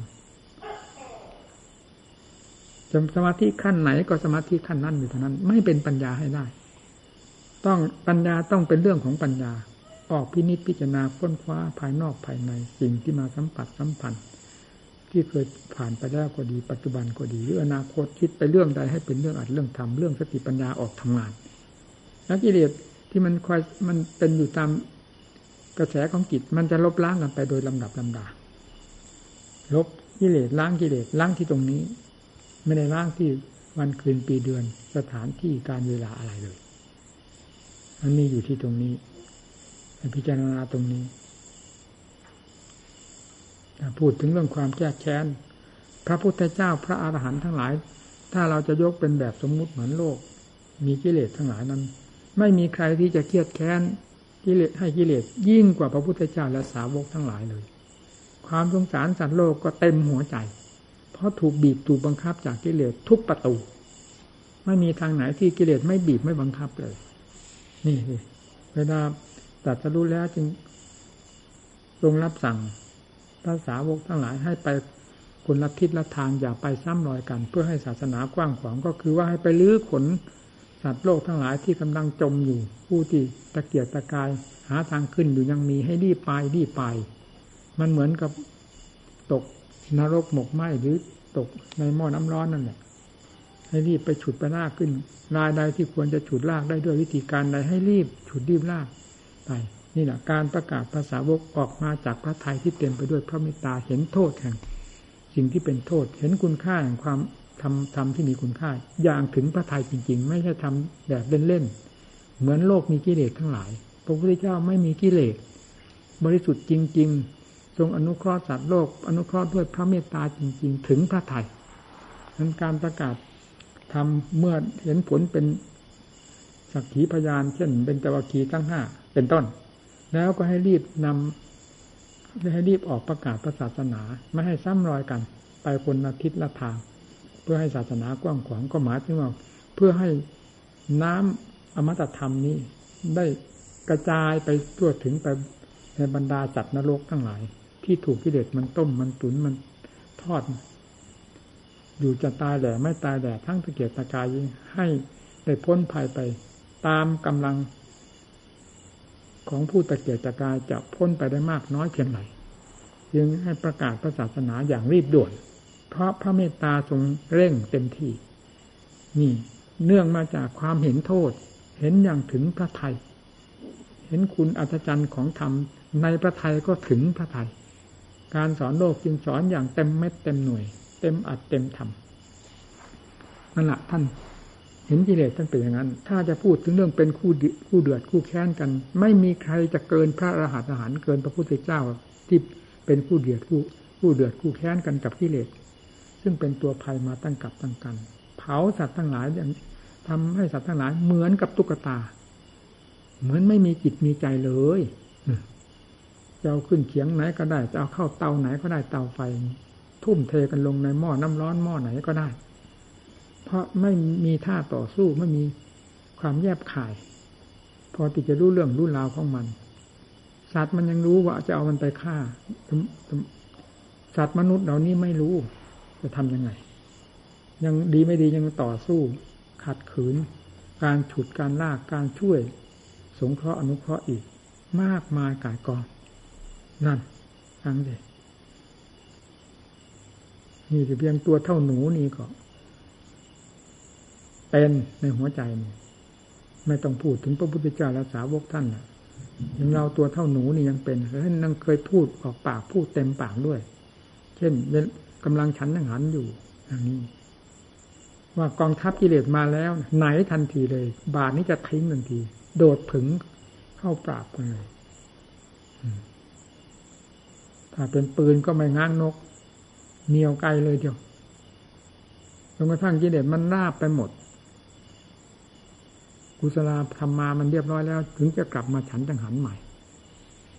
สมาธิขั้นไหนก็สมาธิขั้นนั้นอยู่เท่านั้นไม่เป็นปัญญาให้ได้ต้องปัญญาต้องเป็นเรื่องของปัญญาออกพินิจพิจารณาค้นคว้าภายนอกภายในสิ่งที่มาสัมผัสสัมพันธ์ที่เคยผ่านไปแล้วก็ดีปัจจุบันก็ดีหรืออนาคตคิดไปเรื่องใดให้เป็นเรื่องอัดเรื่องทำเรื่องสติปัญญาออกทำงานแล้วกิเลสที่มันคอยมันเป็นอยู่ตามกระแสของจิตมันจะลบล้างกันไปโดยลำดับลบกิเลสล้างกิเลสล้างที่ตรงนี้ไม่ได้ล้างที่วันคืนปีเดือนสถานที่การเวลาอะไรเลยมันมีอยู่ที่ตรงนี้พิจารณาตรงนี้พูดถึงเรื่องความแก้แค้นพระพุทธเจ้าพระอรหันต์ทั้งหลายถ้าเราจะยกเป็นแบบสมมุติเหมือนโลกมีกิเลสทั้งหลายนั้นไม่มีใครที่จะเกียดแค้นกิเลสให้กิเลสยิ่งกว่าพระพุทธเจ้าและสาวกทั้งหลายเลยความสงสารสัตว์โลกก็เต็มหัวใจเพราะถูกบีบถูกบังคับจากกิเลสทุกประตูไม่มีทางไหนที่กิเลสไม่บีบไม่บังคับเลยนี่เวลาตรัสรู้แล้วจึงทรงรับสั่งพระสาวกทั้งหลายให้ไปคนละทิศละทางอย่าไปซ้ำรอยกันเพื่อให้ศาสนากว้างขวางก็คือว่าให้ไปลื้อขนสัตว์โลกทั้งหลายที่กำลังจมอยู่ผู้ที่ตะเกียกตะกายหาทางขึ้นอยู่ยังมีให้รีบไปมันเหมือนกับตกนรกหมกไหมหรือตกในหม้อน้ำร้อนนั่นแหละให้รีบไปฉุดไปลากขึ้นรายใดที่ควรจะฉุดลากได้ด้วยวิธีการใดให้รีบฉุดรีบลากนี่แหละการประกาศภาษาวกออกมาจากพระทัยที่เต็มไปด้วยพระเมตตาเห็นโทษแห่งสิ่งที่เป็นโทษเห็นคุณค่าแห่งความทำที่มีคุณค่าอย่างถึงพระทัยจริงๆไม่ใช่ทำแบบเล่นๆเหมือนโลกมีกิเลสทั้งหลายพระพุทธเจ้าไม่มีกิเลสบริสุทธิ์จริงๆทรงอนุเคราะห์สัตว์โลกอนุเคราะห์ด้วยพระเมตตาจริงๆถึงพระทัยนั้นการประกาศทำเมื่อเห็นผลเป็นสักขีพยานเช่นเป็นเบญจวัคคีย์ทั้งห้าเป็นต้นแล้วก็ให้รีบนำให้รีบออกประกาศพระศาสนาไม่ให้ซ้ำรอยกันไปคนละทิศละทางเพื่อให้ศาสนากว้างขวางก็หมายถึงว่า เพื่อให้น้ำอมตะธรรมนี้ได้กระจายไปทั่วถึงไปในบรรดาสัตว์นรกทั้งหลายที่ถูกกิเลสมันต้มมันตุ๋นมันทอดอยู่จะตายแหล่ไม่ตายแหล่ทั้งตะเกียกตะกายให้ได้พ้นภัยไปตามกำลังของผู้ตะเกียกตะกายจะพ้นไปได้มากน้อยเพียงไรจึงให้ประกาศพระศาสนาอย่างรีบด่วนเพราะพระเมตตาทรงเร่งเต็มที่นี่เนื่องมาจากความเห็นโทษเห็นอย่างถึงพระทัยเห็นคุณอัศจรรย์ของธรรมในพระทัยก็ถึงพระทัยการสอนโลกจึงสอนอย่างเต็มเม็ดเต็มหน่วยเต็มอัดเต็มธรรมนั่นแหละท่านเห็นกิเลสท่านเป็นอย่างนั้นถ้าจะพูดถึงเรื่องเป็นคู่เดือดคู่แค้นกันไม่มีใครจะเกินพระอรหันต์เกินพระพุทธเจ้าที่เป็นคู่เดือดคู่แค้นกันกับกิเลสซึ่งเป็นตัวภัยมาตั้งกับตั้งกันเผาสัตว์ทั้งหลายอย่างทำให้สัตว์ทั้งหลายเหมือนกับตุ๊กตาเหมือนไม่มีจิตมีใจเลยจะเอาขึ้นเขียงไหนก็ได้จะเอาเข้าเตาไหนก็ได้เตาไฟทุ่มเทกันลงในหม้อน้ำร้อนหม้อไหนก็ได้เพราะไม่มีท่าต่อสู้ไม่มีความแยบข่ายพอที่จะรู้เรื่องรู้ราวของมันสัตว์มันยังรู้ว่าจะเอามันไปฆ่าสัตว์มนุษย์เหล่านี้ไม่รู้จะทำยังไงยังดีไม่ดียังต่อสู้ขัดขืนการฉุดการลากการช่วยสงเคราะห์อนุเคราะห์อีกมากมายก่ายกองนั่นฟังดินี่จะเพียงตัวเท่าหนูนี่ก็เป็นในหัวใจนี่ไม่ต้องพูดถึงพระพุทธเจ้าและสาวกท่านนะอย่างเราตัวเท่าหนูนี่ยังเป็นแล้วท่านนั่งเคยพูดออกปากพูดเต็มปากด้วยเช่นกำลังฉันนั่งหันอยู่อย่างนี้ว่ากองทัพกิเลสมาแล้วไหนทันทีเลยบาทนี้จะทิ้งทันทีโดดผึ่งเข้าปราบกันเลยถ้าเป็นปืนก็ไม่ง้างนกเหนียวไกลเลยเดียวจนกระทั่งกิเลสมันราบไปหมดกุศลธรรมมามันเรียบร้อยแล้วถึงจะกลับมาฉันตั้งหันใหม่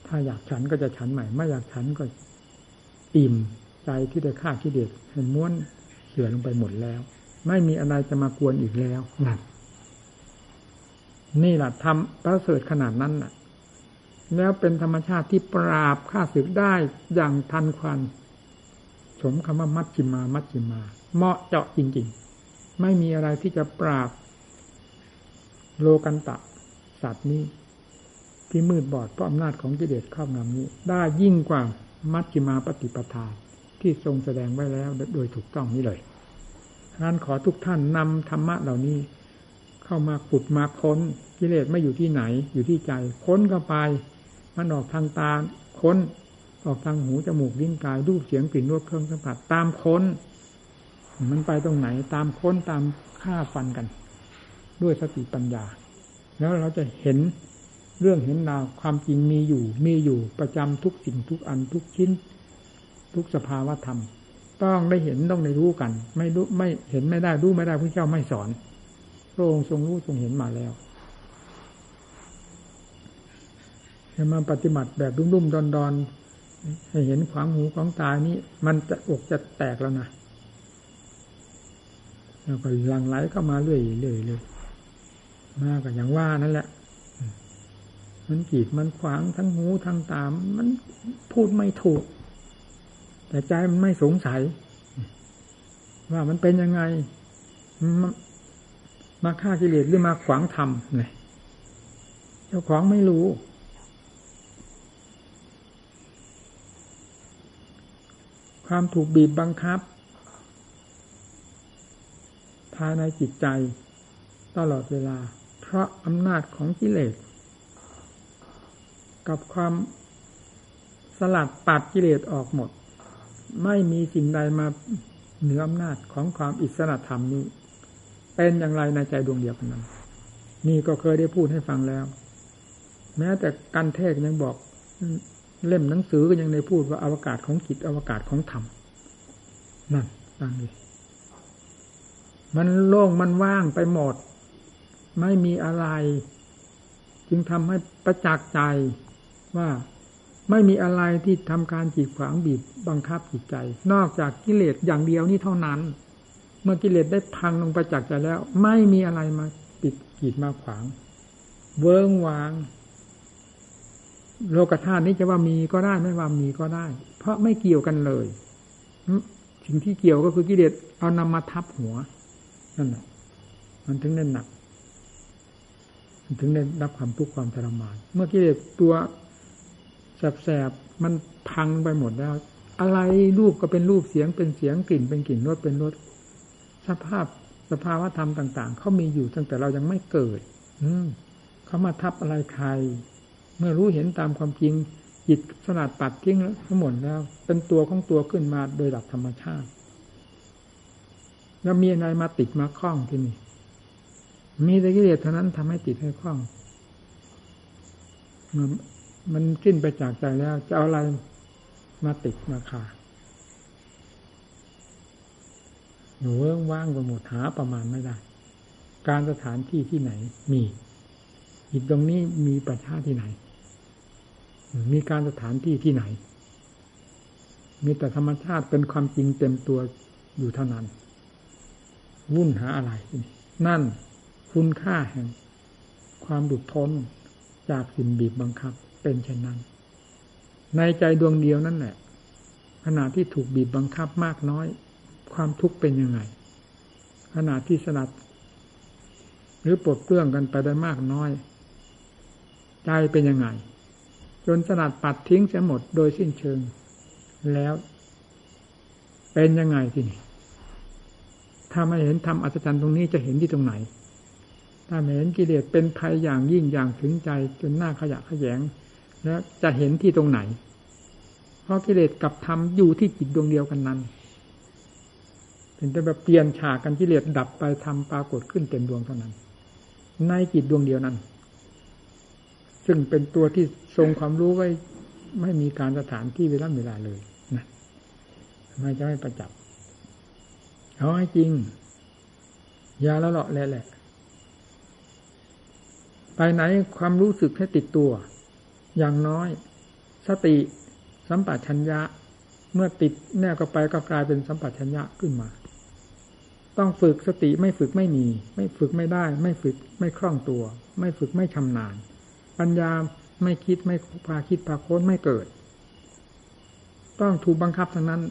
ถ้าอยากฉันก็จะฉันใหม่ไม่อยากฉันก็อิ่มใจที่ได้ฆ่ากิเลสให้ม้วนเสื่อลงไปหมดแล้วไม่มีอะไรจะมากวนอีกแล้วนั่นนี่แหละทำประเสริฐขนาดนั้นน่ะแล้วเป็นธรรมชาติที่ปราบฆ่าศึกได้อย่างทันควันสมคำว่ามัชฌิมามัชฌิมาเหมาะเจาะจริงๆไม่มีอะไรที่จะปราบโลกันตะสัตว์นี้ที่มืดบอดเพราะอำนาจของกิเลสครอบงำนี้ได้ยิ่งกว่ามัชฌิมาปฏิปทาที่ทรงแสดงไว้แล้วโดยถูกต้องนี้เลยท่านขอทุกท่านนำธรรมะเหล่านี้เข้ามาขุดมาค้นกิเลสไม่อยู่ที่ไหนอยู่ที่ใจค้นเข้าไปมันออกทางตาค้นออกทางหูจมูกลิ้นกายรูปเสียงกลิ่นรสเครื่องสัมผัสตามค้นมันไปตรงไหนตามค้นตามฆ่าฟันกันด้วยสติปัญญาแล้วเราจะเห็นเรื่องเห็นราวความจริงมีอยู่ประจำทุกสิ่งทุกอันทุกชิ้นทุกสภาวะธรรมต้องได้เห็นต้องได้รู้กันไม่รู้ไม่เห็นไม่ได้รู้ไม่ได้พระเจ้าไม่สอนพระองค์ทรงรู้ทรงเห็นมาแล้วจะมาปฏิบัติแบบรุ่มๆดอนๆให้เห็นขวางหูของตานี้มันจะอกจะแตกแล้วนะแล้วก็หลั่งไหลเข้ามาเรื่อยๆเลยมากก็อย่างว่านั่นแหละมันกีดมันขวางทั้งหูทั้งตามันพูดไม่ถูกแต่ใจมันไม่สงสัยว่ามันเป็นยังไงมาฆ่ากิเลสหรือมาขวางธรรมเนี่ยเจ้าของไม่รู้ความถูกบีบบังคับภายในจิตใจตลอดเวลาเพราะอำนาจของกิเลสกับความสลัดปัดกิเลสออกหมดไม่มีสิ่งใดมาเหนืออำนาจของความอิสระธรรมนี้เป็นอย่างไรในใจดวงเดียวกันนั้นนี่ก็เคยได้พูดให้ฟังแล้วแม้แต่การเทศยังบอกเล่มหนังสือก็ยังได้พูดว่าอวกาศของจิตอวกาศของธรรมนั่นฟังดิมันโล่งมันว่างไปหมดไม่มีอะไรจึงทำให้ประจักษ์ใจว่าไม่มีอะไรที่ทำการกีดขวางบีบบังคับจิตใจนอกจากกิเลสอย่างเดียวนี้เท่านั้น เมื่อกิเลสได้พังลงไปจากใจแล้วไม่มีอะไรมาปิดกีดมาขวางเวิ้งวางโลกธาตุนี้จะว่ามีก็ได้ไม่ว่ามีก็ได้เพราะไม่เกี่ยวกันเลยสิ่งที่เกี่ยวก็คือกิเลสเอานำมาทับหัวนั่นแหละมันถึงได้หนักมันถึงได้รับความทุกข์ความทรมานเมื่อกิเลสตัวแสบๆมันพังไปหมดแล้วอะไรรูปก็เป็นรูปเสียงเป็นเสียงกลิ่นเป็นกลิ่นรสเป็นรสสภาวะธรรมต่างๆเขามีอยู่ตั้งแต่เรายังไม่เกิดเขามาทับอะไรใครเมื่อรู้เห็นตามความจริงจิตสลัดปัดทิ้งแล้วทั้งหมดแล้วเป็นตัวของตัวขึ้นมาโดยหลักธรรมชาติแล้วมีอะไรมาติดมาคล้องที่นี่มีแต่กิเลสเท่านั้นทำให้ติดให้คล้องมันสิ้นไปจากใจแล้วจะเอาอะไรมาติดมาขาหนูว่างไปหมดหาประมาณไม่ได้การสถานที่ที่ไหนมีจิตตรงนี้มีประชาที่ไหนมีการสถานที่ที่ไหนมีแต่ธรรมชาติเป็นความจริงเต็มตัวอยู่เท่านั้นวุ่นหาอะไรนั่นคุณค่าแห่งความหลุดพ้นจากสิ่งบีบบังคับเป็นเช่นนั้นในใจดวงเดียวนั่นแหละขณะที่ถูกบีบบังคับมากน้อยความทุกข์เป็นยังไงขณะที่สลัดหรือปลดเปลื้องกันไปได้มากน้อยใจเป็นยังไงจนสลัดปัดทิ้งเสียหมดโดยสิ้นเชิงแล้วเป็นยังไงทีนี้ถ้าไม่เห็นธรรมอัศจรรย์ตรงนี้จะเห็นที่ตรงไหนถ้าไม่เห็นกิเลสเป็นภัยอย่างยิ่งอย่างถึงใจจนหน้าขยะขยงแล้วจะเห็นที่ตรงไหนเพราะกิเลสกับธรรมอยู่ที่จิตดวงเดียวกันนั้นถึงจะแบบเปลี่ยนฉากกันกิเลสดับไปธรรมปรากฏขึ้นเต็มดวงเท่านั้นในจิตดวงเดียวนั้นซึ่งเป็นตัวที่ทรงความรู้ไว้ไม่มีการสถานที่เวลาเลยนะไม่จะไม่ประจักษ์เอาให้จริงยาละเลาะแหละไปไหนความรู้สึกให้ติดตัวอย่างน้อยสติสัมปชัญญะเมื่อติดแน่ก็ไปก็กลายเป็นสัมปชัญญะขึ้นมาต้องฝึกสติไม่ฝึกไม่มีไม่ฝึกไม่ได้ไม่ฝึกไม่คล่องตัวไม่ฝึกไม่ชำนาญปัญญาไม่คิดไม่พาคิดพาโค้นไม่เกิดต้องถูกบังคับทั้งนั้น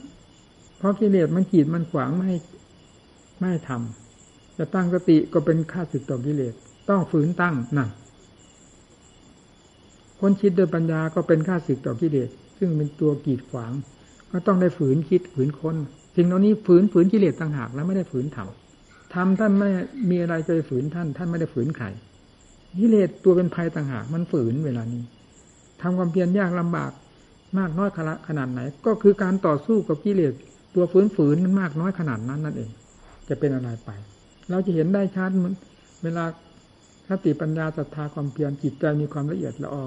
เพราะกิเลสมันขีดมันขวางไม่ให้ทำจะตั้งสติก็เป็นข้าศึกต่อกิเลสต้องฝืนตั้งนั่นคนคิดด้วยปัญญาก็เป็นข้าศึกต่อกิเลสซึ่งเป็นตัวกีดขวางก็ต้องได้ฝืนคิดฝืนค้นสิ่งเหล่านี้ฝืนกิเลสต่างหากแล้วไม่ได้ฝืนธรรมธรรมท่านไม่มีอะไรจะไปฝืนท่านไม่ได้ฝืนใครกิเลสตัวเป็นภัยต่างหากมันฝืนเวลานี้ทำความเพียรยากลำบากมากน้อยขนาดไหนก็คือการต่อสู้กับกิเลสตัวฝืนมันมากน้อยขนาดนั้นนั่นเองจะเป็นอะไรไปเราจะเห็นได้ชัดเวลาสติปัญญาศรัทธาความเพียรจิตใจมีความละเอียดละออ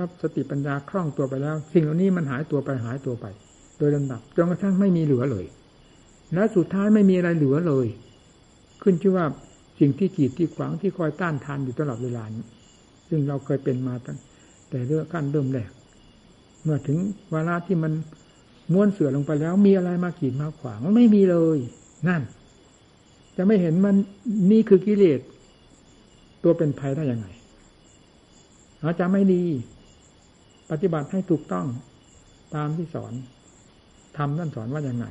รับสติปัญญาคล่องตัวไปแล้วสิ่งเหล่านี้มันหายตัวไปโดยลำดับจนกระทั่งไม่มีเหลือเลยและสุดท้ายไม่มีอะไรเหลือเลยขึ้นชื่อว่าสิ่งที่กีดที่ขวางที่คอยต้านทานอยู่ตลอดเวลานี้ซึ่งเราเคยเป็นมาตั้งแต่เรื่องขั้นเริ่มแรกเมื่อถึงเวลาที่มันม้วนเสือลงไปแล้วมีอะไรมากีดมาขวางไม่มีเลยนั่นจะไม่เห็นมันนี่คือกิเลสตัวเป็นภัยได้ยังไงเราจะไม่ดีปฏิบัติให้ถูกต้องตามที่สอนทำนั่นสอนว่าอย่างไร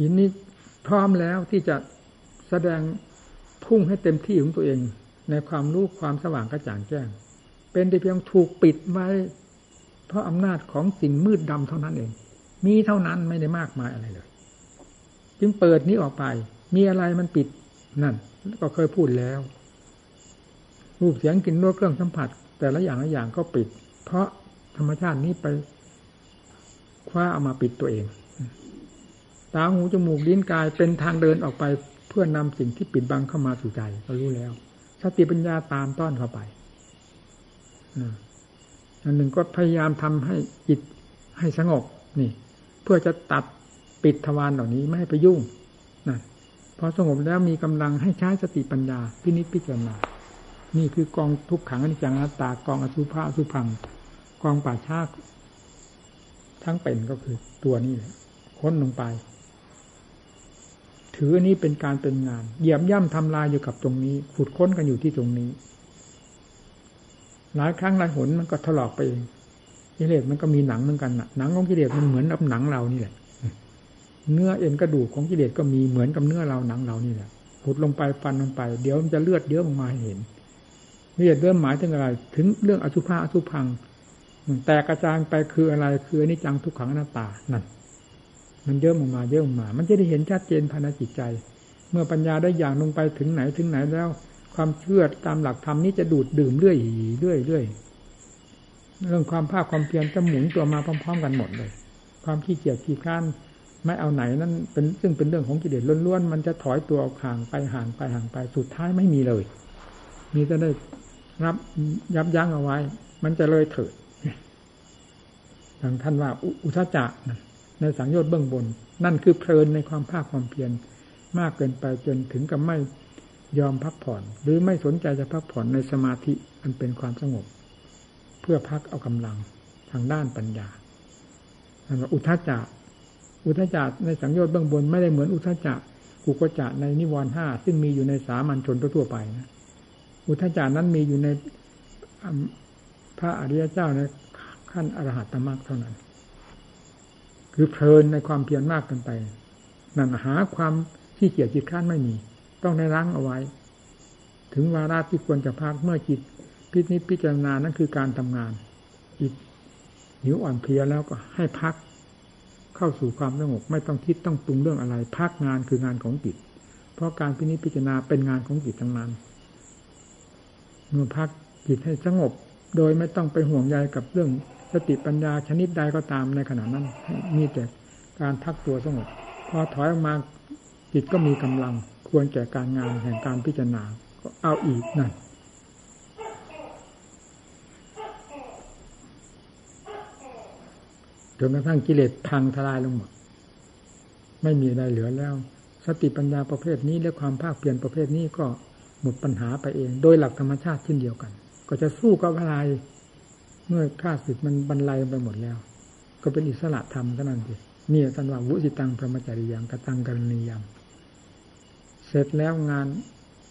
ยินนี้พร้อมแล้วที่จะแสดงพุ่งให้เต็มที่ของตัวเองในความรู้ความสว่างกระจ่างแจ้งเป็นแต่เพียงถูกปิดไว้เพราะอำนาจของสิ่งมืดดำเท่านั้นเองมีเท่านั้นไม่ได้มากมายอะไรเลยจึงเปิดนี้ออกไปมีอะไรมันปิดนั่นก็เคยพูดแล้วรูปเสียงกลิ่นรสเครื่องสัมผัสแต่ละอย่างก็ปิดเพราะธรรมชาตินี้ไปคว้าเอามาปิดตัวเองตาหูจมูกลิ้นกายเป็นทางเดินออกไปเพื่อนำสิ่งที่ปิดบังเข้ามาสู่ใจเรารู้แล้วสติปัญญาตามต้อนเข้าไปอันหนึ่งก็พยายามทำให้จิตให้สงบนี่เพื่อจะตัดปิดทวารเหล่านี้ไม่ให้ไปยุ่งนะพอสงบแล้วมีกำลังให้ใช้สติปัญญาพินิจพิจารณานี่คือกองทุกขังอนิจจังอนัตตากองอสุภะอสุภังกองป่าชาทั้งเป็นก็คือตัวนี้ค้นลงไป ถืออันนี้เป็นการเป็นงานเหยียบย่ำทำลายอยู่กับตรงนี้ขุดค้นกันอยู่ที่ตรงนี้หลายครั้งหลายหนมันก็ถลอกไปเองกิเลสมันก็มีหนังเหมือนกันน่ะหนังของกิเลสมันเหมือนกับหนังเรานี่แหละเนื้อเอ็นกระดูกของกิเลสก็มีเหมือนกับเนื้อเราหนังเรานี่แหละขุดลงไปฟันลงไปเดี๋ยวมันจะเลือดเยอะออกมาให้เห็นเลือดเริ่มหมายถึงอะไรถึงเรื่องอสุภะอสุพังแต่กระจายไปคืออะไรคืออนิจจังทุกขังอนัตตานั่นมันเยอะออกมาเยอะออกมามันจะได้เห็นชัดเจนภายในจิตใจเมื่อปัญญาได้อย่างลงไปถึงไหนถึงไหนแล้วความเชื่อตามหลักธรรมนี้จะดูดดื่มเรื่อยๆเรื่อยๆเรื่องความภาคความเพียรจะหมุนตัวมาพร้อมๆกันหมดเลยความขี้เกียจขี้คร้านไม่เอาไหนนั่นเป็นซึ่งเป็นเรื่องของกิเลสล้วนๆมันจะถอยตัวออกห่างไปห่างไปห่างไปสุดท้ายไม่มีเลยมีแต่ได้รับยับยั้งเอาไว้มันจะเลยเถิดท่านว่าอุทธัจจะในสังโยชน์เบื้องบนนั่นคือเพลินในความภาคความเพียรมากเกินไปจนถึงกับไม่ยอมพักผ่อนหรือไม่สนใจจะพักผ่อนในสมาธิอันเป็นความสงบเพื่อพักเอากำลังทางด้านปัญญานั่นว่าอุทธัจจะอุทธัจจะในสังโยชน์เบื้องบนไม่ได้เหมือนอุทธัจจะกุกจะในนิวรณ์ห้าซึ่งมีอยู่ในสามัญชนทั่วไปนะอุทธัจจะนั้นมีอยู่ในพระอริยเจ้าในขั้นอรหัตตมรรคเท่านั้นคือเพลินในความเพียรมากเกินไปนั่นหาความขี้เกียจขี้คร้านไม่มีต้องได้รั้งเอาไว้ถึงวาระที่ควรจะพักเมื่อจิตพิจิตพิจารณานั่นคือการทำงานอิดหิวอ่อนเพลียแล้วก็ให้พักเข้าสู่ความสงบไม่ต้องคิดต้องปรุงเรื่องอะไรพักงานคืองานของจิตเพราะการพิจิตพิจารณาเป็นงานของจิตทั้งนั้นเมื่อพักจิตให้สงบโดยไม่ต้องไปห่วงใยกับเรื่องสติปัญญาชนิดใดก็ตามในขณะนั้นมีแต่การพักตัวสงบพอถอยออกมาจิตก็มีกำลังควรแก่การงานแห่งการพิจารณาก็เอาอีกนั่นจนกระทั่งกิเลสพังทลายลงหมดไม่มีอะไรเหลือแล้วสติปัญญาประเภทนี้และความภาคเพียรประเภทนี้ก็หมดปัญหาไปเองโดยหลักธรรมชาติเช่นเดียวกันก็จะสู้กับอะไรเมื่อข้าศึกมันบรรลัยไปหมดแล้วก็เป็นอิสระธรรมเท่านั้นเองนี่ท่านว่าวุสิตังพรหมจริยังกตังกรณียังเสร็จแล้วงาน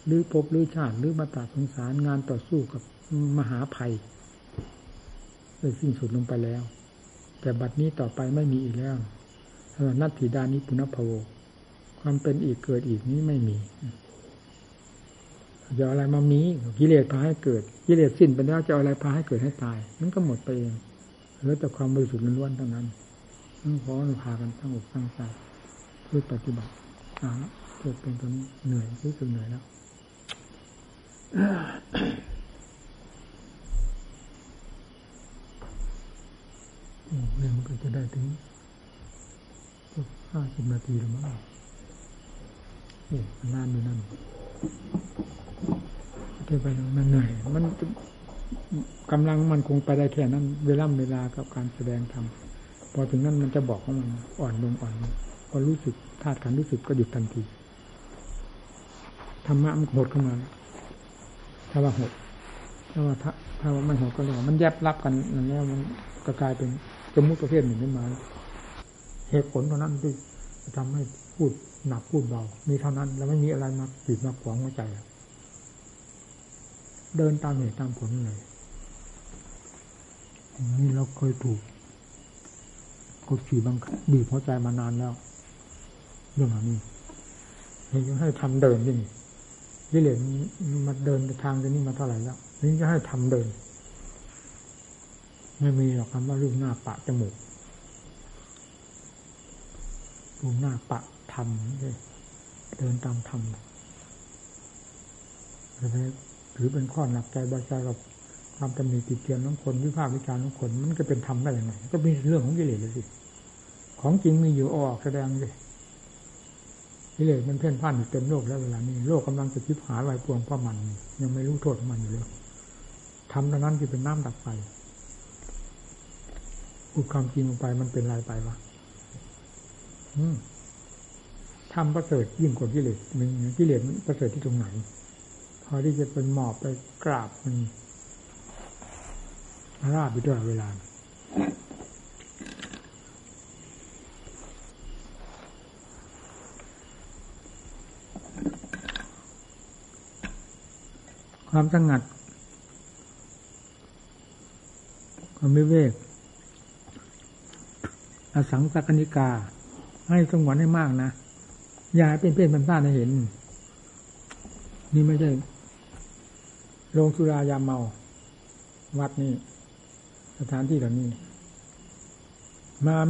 หรือภพหรือชาติหรือมาตราสงสารงานต่อสู้กับมหาภัยได้สิ้นสุดลงไปแล้วแต่บัดนี้ต่อไปไม่มีอีกแล้วนัตถิดานิปุณพโวความเป็นอีกเกิดอีกนี้ไม่มีจะอะไรมามีกิเลสพาให้เกิดกิเลสสิ้นไปแล้วจะอะไรพาให้เกิดให้ตายมันก็หมดไปเองเหลือแต่ความบริสุทธิ์ล้วนๆเท่านั้นต้องขออนุภากันตั้งอกตั้งใจพูดปฏิบัติเกิดเป็นคนเหนื่อยรู้สึกเหนื่อยแล้วเรื่องมันก็จะได้ถึง50 นาทีหรือมั้งเนี่ยนานอยู่นั่นไปมันเหนื่อยมันกำลังมันคงไปได้แค่นั้นเวลากับการแสดงทำพอถึงนั้นมันจะบอกว่ามันอ่อนลงพอรู้สึกธาตุขันธ์รู้สึกก็หยุดทันทีธรรมะมันหดเข้ามาถ้าว่าหดถ้าว่ามันหดก็เลยมันแยบรับกันอย่างนี้มันก็กลายเป็นสมมุติประเภทหนึ่งขึ้นมาเหตุผลตรงนั้นที่ทำให้พูดหนักพูดเบามีเท่านั้นแล้วไม่มีอะไรมาติดมาขวางหัวใจเดินตามเหตุตามผลเลยนี่เราเคยถูกกดขี่บังคับบีบหัวใจมานานแล้วเรื่องนี้นี่จะให้ทำเดินที่นี่ยิ่งเหรียญมาเดินทางที่นี่มาเท่าไหร่แล้วนี่จะให้ทำเดินไม่มีหรอกคำว่ารูปหน้าปะจมูกรูปหน้าปะทำเลยเดินตามทำอะไรหรือเป็นข้อหนักใจบาดใจกับความตำหนิติเตียนของคนวิพากษ์วิจารณ์ของคนมันก็เป็นธรรมได้ยังไงก็เป็นเรื่องของกิเลสเลยสิของจริงมีอยู่ออกแสดงเลยกิเลสมันเพ่นพ่านอยู่เต็มโลกแล้วเวลานี้โลกกำลังจะคิดหาลายพวงเพราะมันยังไม่รู้โทษของมันอยู่เลยธรรมนั้นที่เป็นน้ำดับไฟพูดความจริงลงไปมันเป็นลายไปวะธรรมประเสริฐยิ่งกว่ากิเลสมันกิเลสประเสริฐที่ตรงไหนพอที่จะเป็นหมอบไปกราบมันราบไปตลอดเวลา ความสงัดความวิเวกอสังสักนิกาให้สงวนให้มากนะอย่าให้เป็นเพื่อนเป็นบ้านให้เห็นนี่ไม่ใช่โรงสุรายาเมาวัดนี่สถานที่เหล่านี้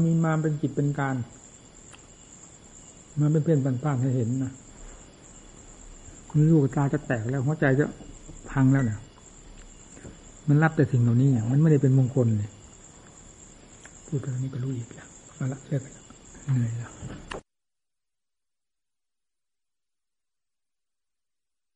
มีมาเป็นกิจเป็นการมาเป็นเพื่อนเป็นบ้านให้เห็นนะคุณลูกตาจะแตกแล้วหัวใจจะพังแล้วเนี่ยมันรับแต่สิ่งเหล่านี้เนี่ยมันไม่ได้เป็นมงคลเลยพูดเรื่องนี้ก็รู้อีกแล้วเอาละเลิกกันเหนื่อยแล้ว